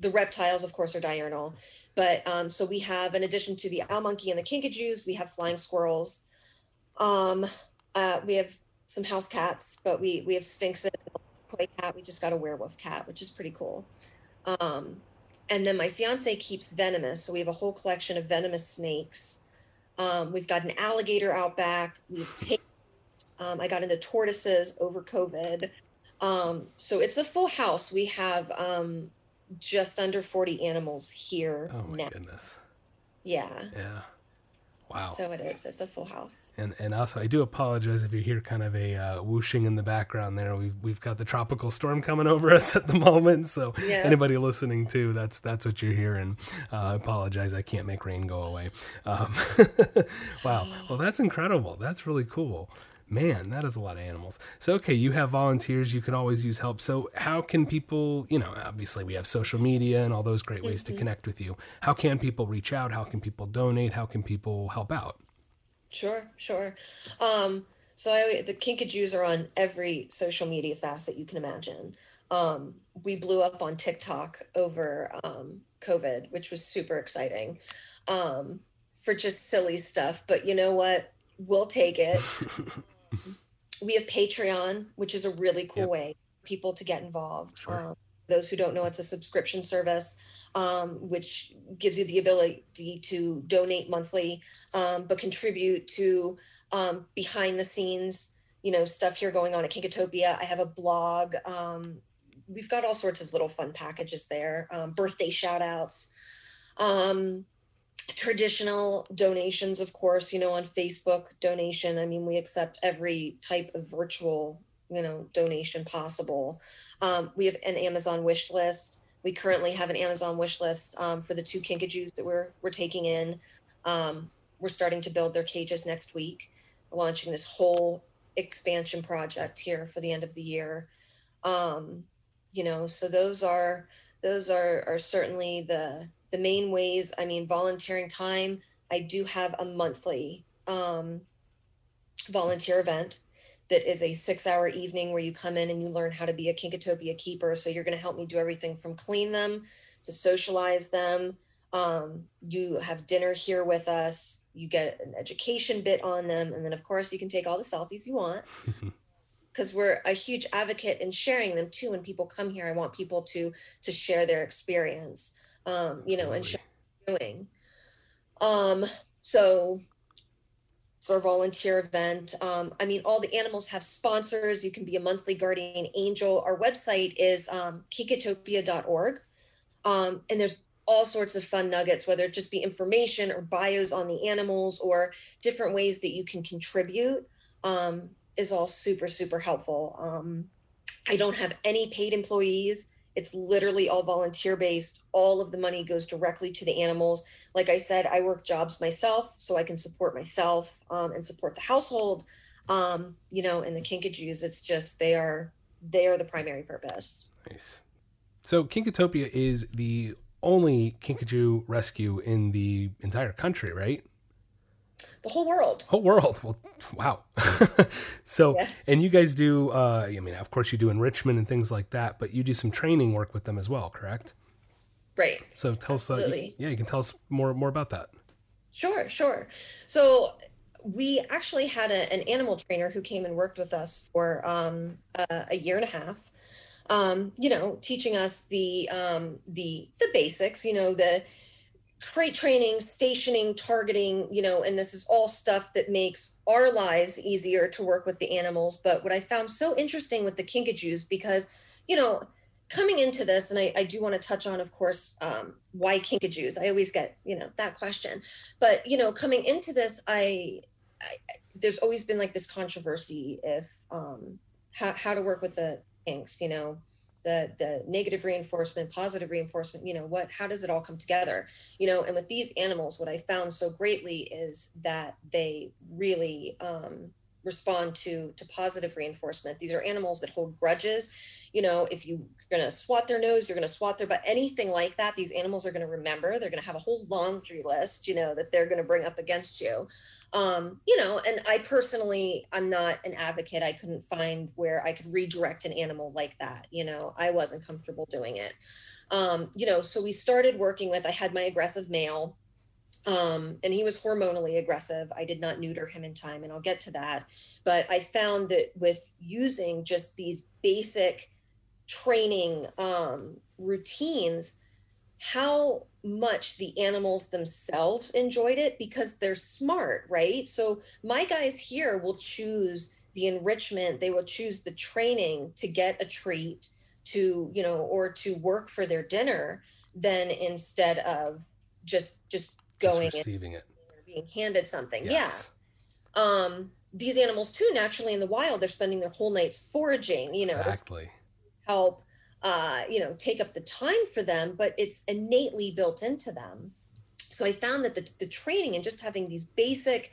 The reptiles, of course, are diurnal, but so we have, in addition to the owl monkey and the kinkajous, we have flying squirrels. We have some house cats, but we have sphinxes, a koi cat. We just got a werewolf cat, which is pretty cool. And then my fiance keeps venomous, so we have a whole collection of venomous snakes. We've got an alligator out back. We've taken. I got into tortoises over COVID. So it's a full house. We have just under 40 animals here. Oh my now. Goodness. Yeah. Wow. So it is. It's a full house. And also, I do apologize if you hear kind of a whooshing in the background there. We've got the tropical storm coming over us at the moment. So Anybody listening to, that's what you're hearing. I apologize. I can't make rain go away. Wow. Well, that's incredible. That's really cool. Man, that is a lot of animals. So, okay, you have volunteers. You can always use help. So how can people, you know, obviously we have social media and all those great ways mm-hmm. to connect with you. How can people reach out? How can people donate? How can people help out? Sure. So the Kinkajous are on every social media facet you can imagine. We blew up on TikTok over COVID, which was super exciting for just silly stuff. But you know what? We'll take it. We have Patreon, which is a really cool way for people to get involved. Sure. Those who don't know, it's a subscription service, which gives you the ability to donate monthly, but contribute to behind the scenes, you know, stuff here going on at Kinkatopia. I have a blog. We've got all sorts of little fun packages there, birthday shout outs. Traditional donations, of course, you know, on Facebook donation. I mean, we accept every type of virtual, you know, donation possible. We have an Amazon wish list. We currently have an Amazon wish list for the 2 Kinkajous that we're taking in. We're starting to build their cages next week, launching this whole expansion project here for the end of the year. You know, so those are certainly the main ways. I mean, volunteering time, I do have a monthly volunteer event that is a 6-hour evening where you come in and you learn how to be a Kinkatopia keeper. So you're going to help me do everything from clean them to socialize them. You have dinner here with us. You get an education bit on them. And then, of course, you can take all the selfies you want because we're a huge advocate in sharing them, too. When people come here, I want people to share their experience. You know, and doing. So it's our volunteer event. I mean, all the animals have sponsors. You can be a monthly guardian angel. Our website is kinkatopia.org. And there's all sorts of fun nuggets, whether it just be information or bios on the animals or different ways that you can contribute is all super, super helpful. I don't have any paid employees. It's literally all volunteer based. All of the money goes directly to the animals. Like I said, I work jobs myself so I can support myself and support the household. You know, and the Kinkajous, it's just, they are the primary purpose. Nice. So Kinkatopia is the only Kinkajou rescue in the entire country, right? The whole world. Well, wow. So, And you guys do, I mean, of course you do enrichment and things like that, but you do some training work with them as well, correct? Right. So tell us, you can tell us more about that. Sure. So we actually had an animal trainer who came and worked with us for a year and a half. You know, teaching us the basics, you know, the crate training, stationing, targeting, you know, and this is all stuff that makes our lives easier to work with the animals. But what I found so interesting with the kinkajous, because, you know, coming into this, and I do want to touch on, of course, why kinkajous? I always get, you know, that question. But, you know, coming into this, I there's always been like this controversy if how to work with the kinks, you know, the negative reinforcement, positive reinforcement, you know, how does it all come together? You know, and with these animals, what I found so greatly is that they really respond to positive reinforcement. These are animals that hold grudges. You know, if you're going to swat their nose, you're going to swat their butt, anything like that, these animals are going to remember. They're going to have a whole laundry list, you know, that they're going to bring up against you. You know, and I personally, I'm not an advocate. I couldn't find where I could redirect an animal like that. You know, I wasn't comfortable doing it. You know, so we started working with, I had my aggressive male, and he was hormonally aggressive. I did not neuter him in time, and I'll get to that. But I found that with using just these basic training routines, how much the animals themselves enjoyed it, because they're smart, right? So my guys here will choose the enrichment, they will choose the training to get a treat, to, you know, or to work for their dinner, then instead of just going receiving and it, being handed something. Yes. Yeah. These animals too, naturally in the wild, they're spending their whole nights foraging, you know, exactly. Help, you know, take up the time for them, but it's innately built into them. So I found that the training and just having these basic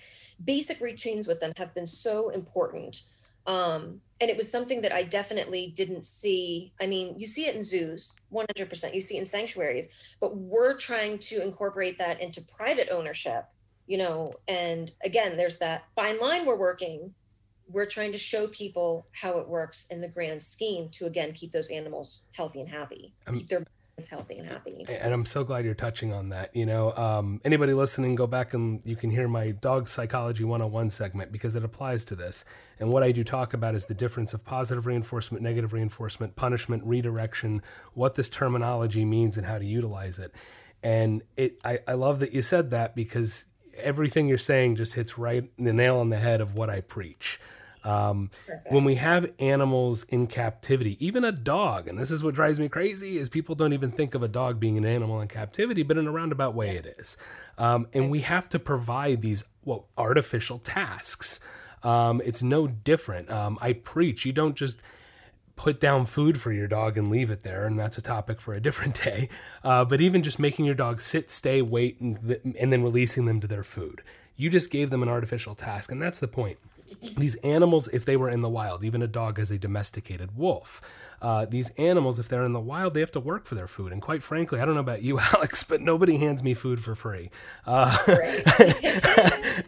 routines with them have been so important. And it was something that I definitely didn't see. I mean, you see it in zoos, 100%, you see it in sanctuaries, but we're trying to incorporate that into private ownership, you know, and again, there's that fine line we're working. We're trying to show people how it works in the grand scheme to, again, keep those animals healthy and happy, keep their minds healthy and happy. And I'm so glad you're touching on that. You know, anybody listening, go back and you can hear my Dog Psychology 101 segment, because it applies to this. And what I do talk about is the difference of positive reinforcement, negative reinforcement, punishment, redirection, what this terminology means and how to utilize it. And I love that you said that, because everything you're saying just hits right the nail on the head of what I preach. When we have animals in captivity, even a dog, and this is what drives me crazy, is people don't even think of a dog being an animal in captivity, but in a roundabout way it is. And we have to provide these artificial tasks. It's no different. I preach, you don't just put down food for your dog and leave it there. And that's a topic for a different day. But even just making your dog sit, stay, wait, and then releasing them to their food. You just gave them an artificial task. And that's the point. These animals, if they were in the wild, even a dog as a domesticated wolf, these animals, if they're in the wild, they have to work for their food. And quite frankly, I don't know about you, Alex, but nobody hands me food for free. Right.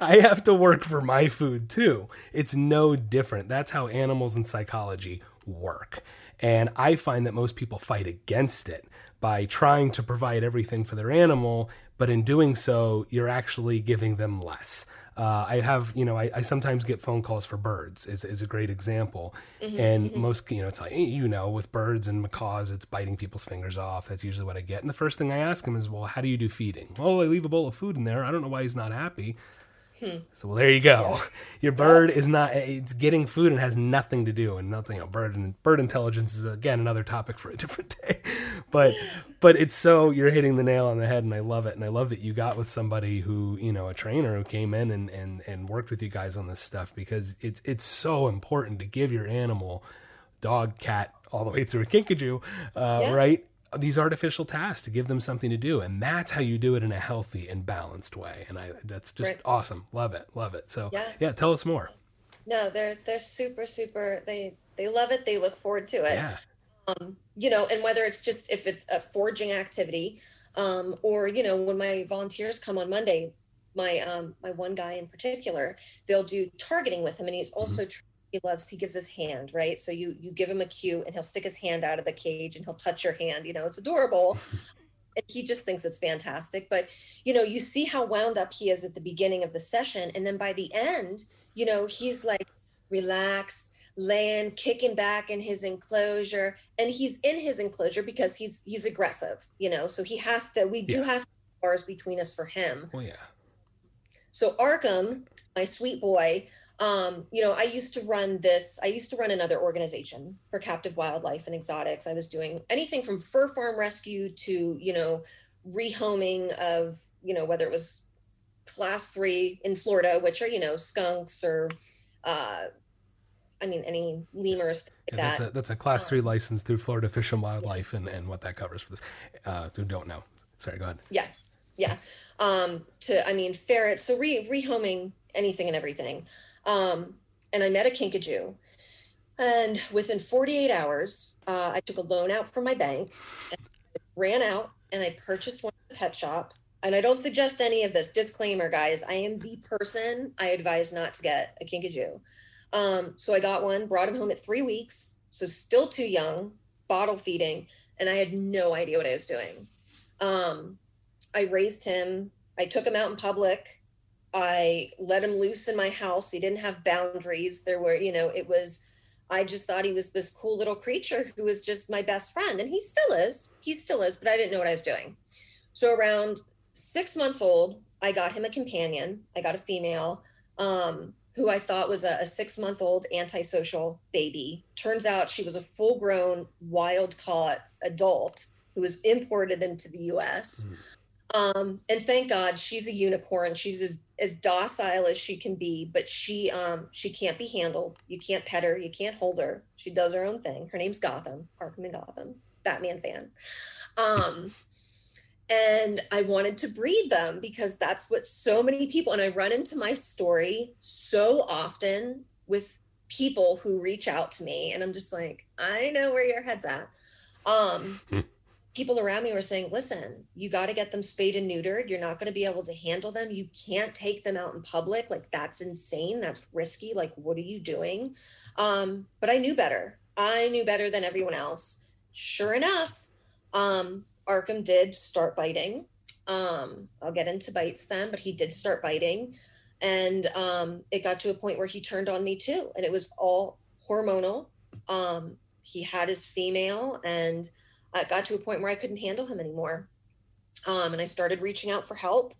I have to work for my food too. It's no different. That's how animals and psychology work. And I find that most people fight against it by trying to provide everything for their animal, but in doing so, you're actually giving them less. I have, you know, I sometimes get phone calls for birds is a great example. Mm-hmm, and mm-hmm. Most, you know, it's like, you know, with birds and macaws, it's biting people's fingers off. That's usually what I get. And the first thing I ask them is, well, how do you do feeding? Well, I leave a bowl of food in there. I don't know why he's not happy. So, well, there you go. Yeah. Your bird is not, it's getting food and has nothing to do and nothing, you know, bird intelligence is again, another topic for a different day, but it's so you're hitting the nail on the head and I love it. And I love that you got with somebody who, you know, a trainer who came in and worked with you guys on this stuff, because it's so important to give your animal, dog, cat, all the way through a kinkajou, right? These artificial tasks to give them something to do. And that's how you do it in a healthy and balanced way. And that's just awesome. Love it. So yeah, tell us more. No, they're super, super, they love it. They look forward to it. Yeah. You know, and whether it's just, if it's a foraging activity, or, you know, when my volunteers come on Monday, my one guy in particular, they'll do targeting with him. And he's also he gives his hand, right? So you give him a cue and he'll stick his hand out of the cage and he'll touch your hand. You know, it's adorable. And he just thinks it's fantastic. But, you know, you see how wound up he is at the beginning of the session. And then by the end, you know, he's like relaxed, laying, kicking back in his enclosure. And he's in his enclosure because he's aggressive, you know, so he has to, we do have to bars between us for him. Oh, yeah. So Arkham, my sweet boy, I used to run another organization for captive wildlife and exotics. I was doing anything from fur farm rescue to, rehoming of, whether it was class 3 in Florida, which are, skunks or, any lemurs. Like that. That's a class 3 license through Florida Fish and Wildlife, and what that covers for this, who don't know. Sorry, go ahead. Yeah. Ferrets. So rehoming anything and everything. And I met a kinkajou, and within 48 hours, I took a loan out from my bank, and ran out, and I purchased one at a pet shop. And I don't suggest any of this. Disclaimer, guys, I am the person I advise not to get a kinkajou. So I got one, brought him home at 3 weeks. So still too young, bottle feeding. And I had no idea what I was doing. I raised him. I took him out in public. I let him loose in my house. He didn't have boundaries. I just thought he was this cool little creature who was just my best friend. And he still is, but I didn't know what I was doing. So around 6 months old, I got him a companion. I got a female, who I thought was a 6-month-old antisocial baby. Turns out she was a full-grown, wild-caught adult who was imported into the U.S. And thank God she's a unicorn. She's as docile as she can be, but she can't be handled. You can't pet her. You can't hold her. She does her own thing. Her name's Gotham, Arkham and Gotham, Batman fan. And I wanted to breed them because that's what so many people, and I run into my story so often with people who reach out to me, and I'm just like, I know where your head's at. People around me were saying, listen, you got to get them spayed and neutered. You're not going to be able to handle them. You can't take them out in public. Like, that's insane. That's risky. Like, what are you doing? But I knew better. I knew better than everyone else. Sure enough, Arkham did start biting. I'll get into bites then, but he did start biting. And it got to a point where he turned on me too. And it was all hormonal. He had his female, and it got to a point where I couldn't handle him anymore. And I started reaching out for help.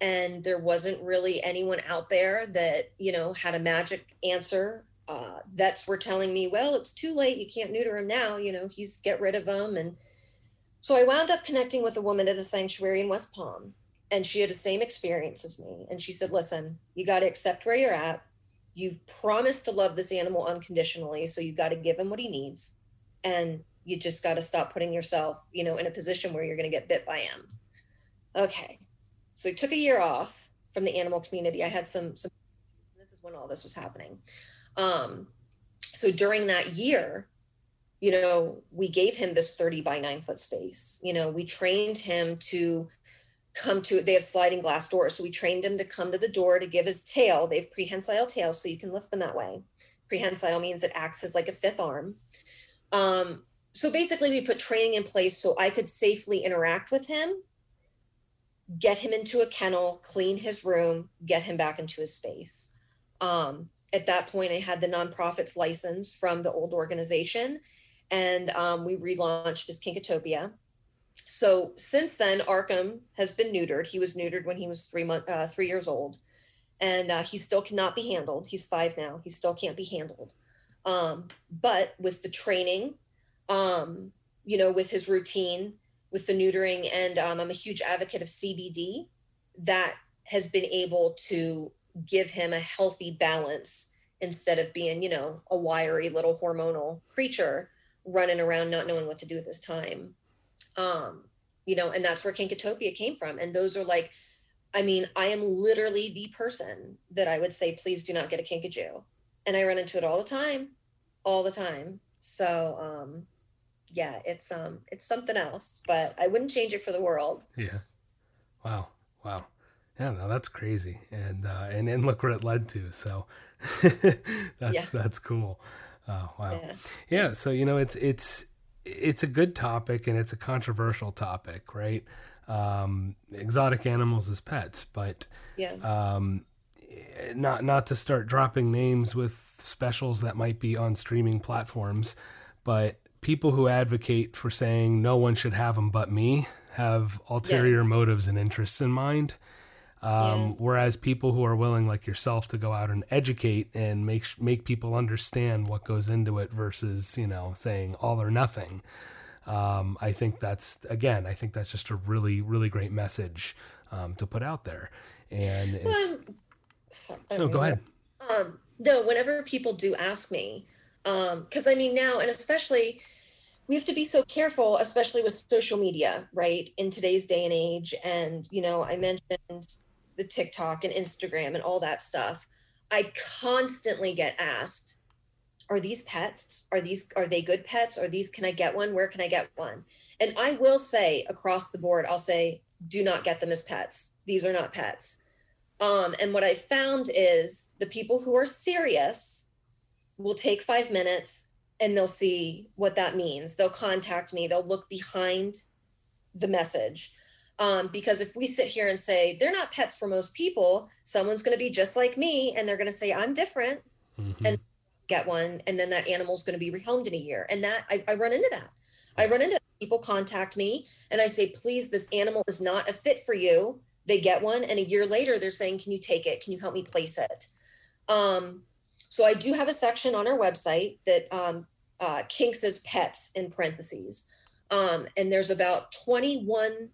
And there wasn't really anyone out there that, had a magic answer. Vets were telling me, well, it's too late. You can't neuter him now. He's get rid of him. And so I wound up connecting with a woman at a sanctuary in West Palm, and she had the same experience as me. And she said, listen, you got to accept where you're at. You've promised to love this animal unconditionally. So you got to give him what he needs. And you just got to stop putting yourself, in a position where you're going to get bit by him. Okay. So I took a year off from the animal community. I had some, this is when all this was happening. So during that year, we gave him this 30 by 9 foot space. We trained him to come to, they have sliding glass doors. So we trained him to come to the door to give his tail. They have prehensile tails, so you can lift them that way. Prehensile means it acts as like a fifth arm. So basically we put training in place so I could safely interact with him, get him into a kennel, clean his room, get him back into his space. At that point, I had the nonprofits license from the old organization. And we relaunched as Kinkatopia. So since then, Arkham has been neutered. He was neutered when he was 3 years old. And he still cannot be handled. He's 5 now. He still can't be handled. But with the training, with his routine, with the neutering, and I'm a huge advocate of CBD, that has been able to give him a healthy balance instead of being, a wiry little hormonal creature running around not knowing what to do with his time. And that's where Kinkatopia came from. And those are like, I am literally the person that I would say, please do not get a kinkajou. And I run into it all the time. So, it's something else, but I wouldn't change it for the world. Yeah. Wow. Yeah, no, that's crazy. And look where it led to. So that's cool. Oh, wow. Yeah. So, it's a good topic, and it's a controversial topic, right? Exotic animals as pets, but not to start dropping names with specials that might be on streaming platforms, but people who advocate for saying no one should have them but me have ulterior motives and interests in mind. Whereas people who are willing, like yourself, to go out and educate and make people understand what goes into it versus, you know, saying all or nothing. I think that's just a really, really great message to put out there. And go ahead. Whenever people do ask me, because I mean now, and especially we have to be so careful, especially with social media, right? In today's day and age. And, you know, I mentioned the TikTok and Instagram and all that stuff. I constantly get asked, are these pets? Are they good pets? Can I get one? Where can I get one? And I will say across the board, I'll say, do not get them as pets. These are not pets. And what I found is the people who are serious will take 5 minutes and they'll see what that means. They'll contact me. They'll look behind the message. Because if we sit here and say, they're not pets for most people, someone's going to be just like me. And they're going to say, I'm different and get one. And then that animal's going to be rehomed in a year. And that I run into that. People contact me and I say, please, this animal is not a fit for you. They get one. And a year later, they're saying, can you take it? Can you help me place it? So I do have a section on our website that kinks as pets in parentheses. And there's about 21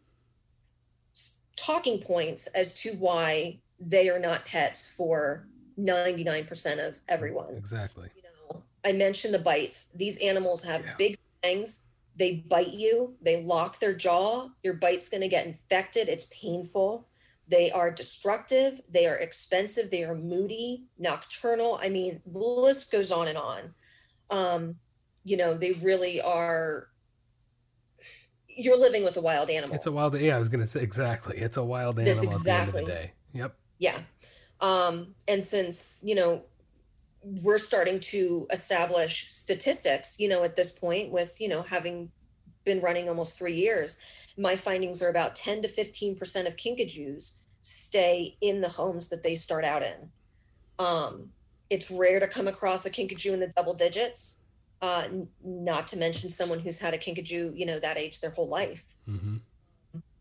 talking points as to why they are not pets for 99% of everyone. Exactly. You know, I mentioned the bites. These animals have big fangs. They bite you. They lock their jaw. Your bite's going to get infected. It's painful. They are destructive. They are expensive. They are moody, nocturnal. I mean, the list goes on and on. You know, they really are. You're living with a wild animal. It's a wild. Yeah, I was going to say exactly. It's a wild animal at the end of the day. Yep. Yeah. And since, you know, we're starting to establish statistics, you know, at this point with, you know, having been running almost 3 years, my findings are about 10 to 15% of kinkajous stay in the homes that they start out in. It's rare to come across a kinkajou in the double digits, not to mention someone who's had a kinkajou, you know, that age their whole life. Mm-hmm.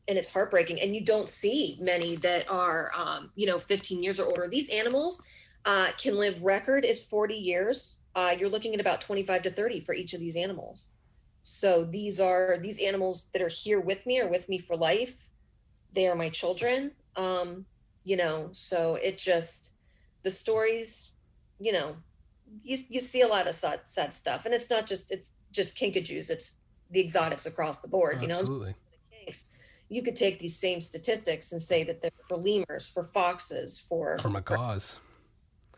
And it's heartbreaking. And you don't see many that are, you know, 15 years or older. These animals can live record is 40 years. You're looking at about 25 to 30 for each of these animals. So these animals that are here with me are with me for life. They are my children. You know, so it just, the stories, you know, you see a lot of sad stuff, and it's just kinkajous. It's the exotics across the board. Oh, you know, absolutely. You could take these same statistics and say that they're for lemurs, for foxes, for macaws.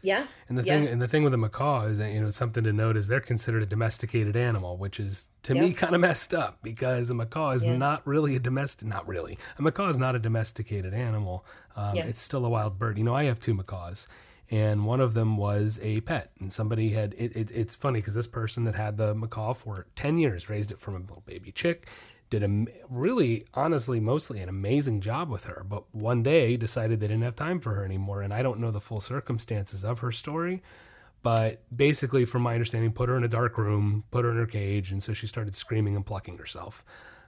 Yeah. And the thing with a macaw is that, you know, something to note is they're considered a domesticated animal, which is to me kind of messed up, because a macaw is not really a macaw is not a domesticated animal. It's still a wild bird. You know, I have two macaws, and one of them was a pet, and somebody had it's funny because this person that had the macaw for 10 years, raised it from a little baby chick, did a really, honestly, mostly an amazing job with her. But one day decided they didn't have time for her anymore. And I don't know the full circumstances of her story, but basically from my understanding, put her in a dark room, put her in her cage. And so she started screaming and plucking herself.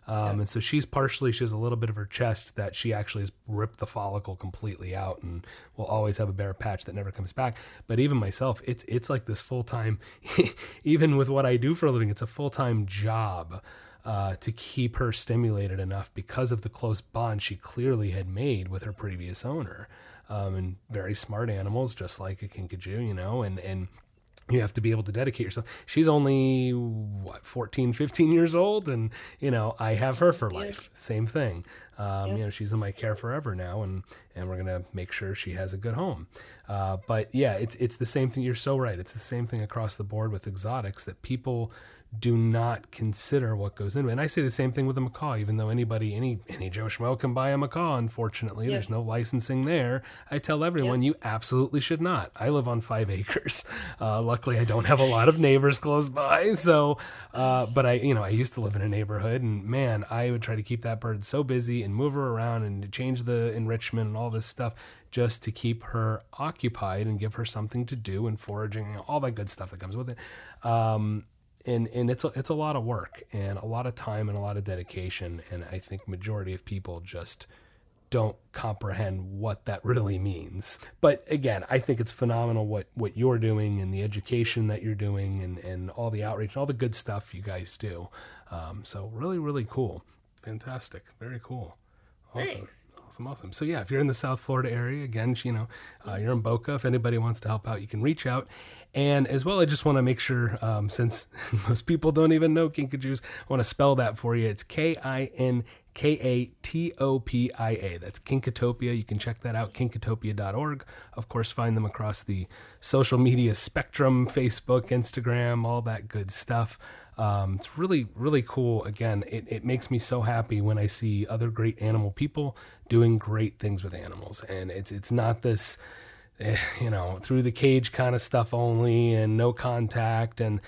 And so she has a little bit of her chest that she actually has ripped the follicle completely out and will always have a bare patch that never comes back. But even myself, it's like this full-time, even with what I do for a living, it's a full-time job to keep her stimulated enough because of the close bond she clearly had made with her previous owner. And very smart animals, just like a kinkajou, you know, and you have to be able to dedicate yourself. She's only 14, 15 years old. And, you know, I have her for life. Same thing. You know, she's in my care forever now, and we're going to make sure she has a good home. But yeah, it's the same thing. You're so right. It's the same thing across the board with exotics, that people do not consider what goes into it. And I say the same thing with a macaw, even though anybody, any Joe Schmo can buy a macaw, unfortunately. There's no licensing there. I tell everyone, you absolutely should not. I live on 5 acres. Luckily, I don't have a lot of neighbors close by. So, but I used to live in a neighborhood, and man, I would try to keep that bird so busy and move her around and change the enrichment and all this stuff, just to keep her occupied and give her something to do and foraging and all that good stuff that comes with it. And it's a lot of work and a lot of time and a lot of dedication. And I think majority of people just don't comprehend what that really means. But again, I think it's phenomenal what you're doing and the education that you're doing and all the outreach and all the good stuff you guys do. So really, really cool. Fantastic. Very cool. Awesome. Thanks. Awesome. So yeah, if you're in the South Florida area, again, you're in Boca. If anybody wants to help out, you can reach out. And as well, I just want to make sure, since most people don't even know kinkajous, I want to spell that for you. It's Kinkatopia. That's Kinkatopia. You can check that out, kinkatopia.org. Of course, find them across the social media spectrum, Facebook, Instagram, all that good stuff. It's really, really cool. Again, it makes me so happy when I see other great animal people doing great things with animals. And it's not this, through the cage kind of stuff only and no contact. And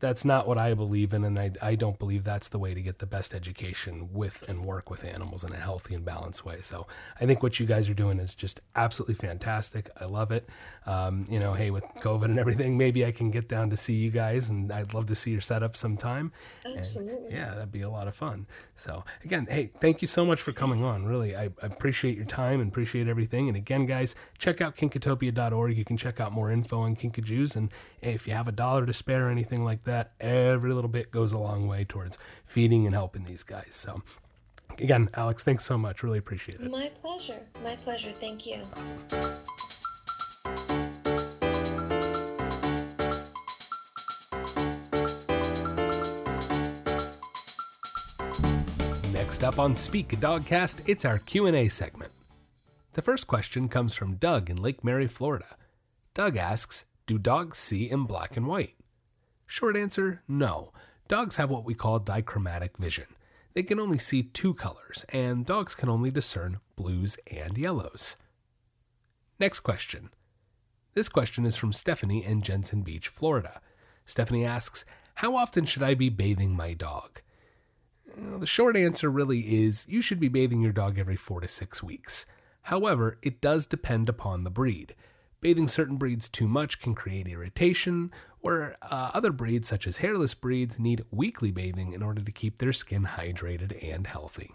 that's not what I believe in. And I don't believe that's the way to get the best education with and work with animals in a healthy and balanced way. So I think what you guys are doing is just absolutely fantastic. I love it. Hey, with COVID and everything, maybe I can get down to see you guys, and I'd love to see your setup sometime. Absolutely. And yeah, that'd be a lot of fun. So again, hey, thank you so much for coming on. Really, I appreciate your time and appreciate everything. And again, guys, check out Kinkatopia.org. You can check out more info on kinkajous, and if you have $1 to spare or anything like that, every little bit goes a long way towards feeding and helping these guys. So again, Alex, thanks so much. Really appreciate it. My pleasure. Thank you. Next up on Speak a Dogcast, it's our Q&A segment. The first question comes from Doug in Lake Mary, Florida. Doug asks, do dogs see in black and white? Short answer, no. Dogs have what we call dichromatic vision. They can only see two colors, and dogs can only discern blues and yellows. Next question. This question is from Stephanie in Jensen Beach, Florida. Stephanie asks, how often should I be bathing my dog? The short answer really is you should be bathing your dog every 4 to 6 weeks. However, it does depend upon the breed. Bathing certain breeds too much can create irritation, where other breeds, such as hairless breeds, need weekly bathing in order to keep their skin hydrated and healthy.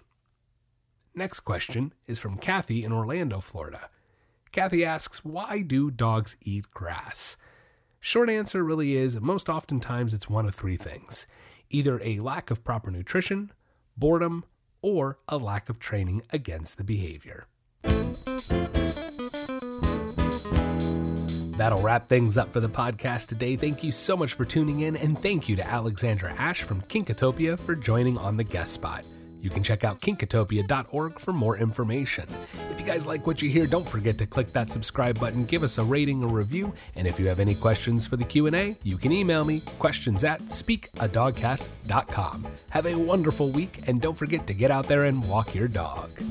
Next question is from Kathy in Orlando, Florida. Kathy asks, why do dogs eat grass? Short answer really is, most oftentimes it's one of three things. Either a lack of proper nutrition, boredom, or a lack of training against the behavior. That'll wrap things up for the podcast today. Thank you so much for tuning in, and thank you to Alexandra Ash from Kinkatopia for joining on the guest spot. You can check out kinkatopia.org for more information. If you guys like what you hear, don't forget to click that subscribe button, give us a rating or review, and if you have any questions for the Q&A, you can email me, questions@speakadogcast.com. Have a wonderful week, and don't forget to get out there and walk your dog.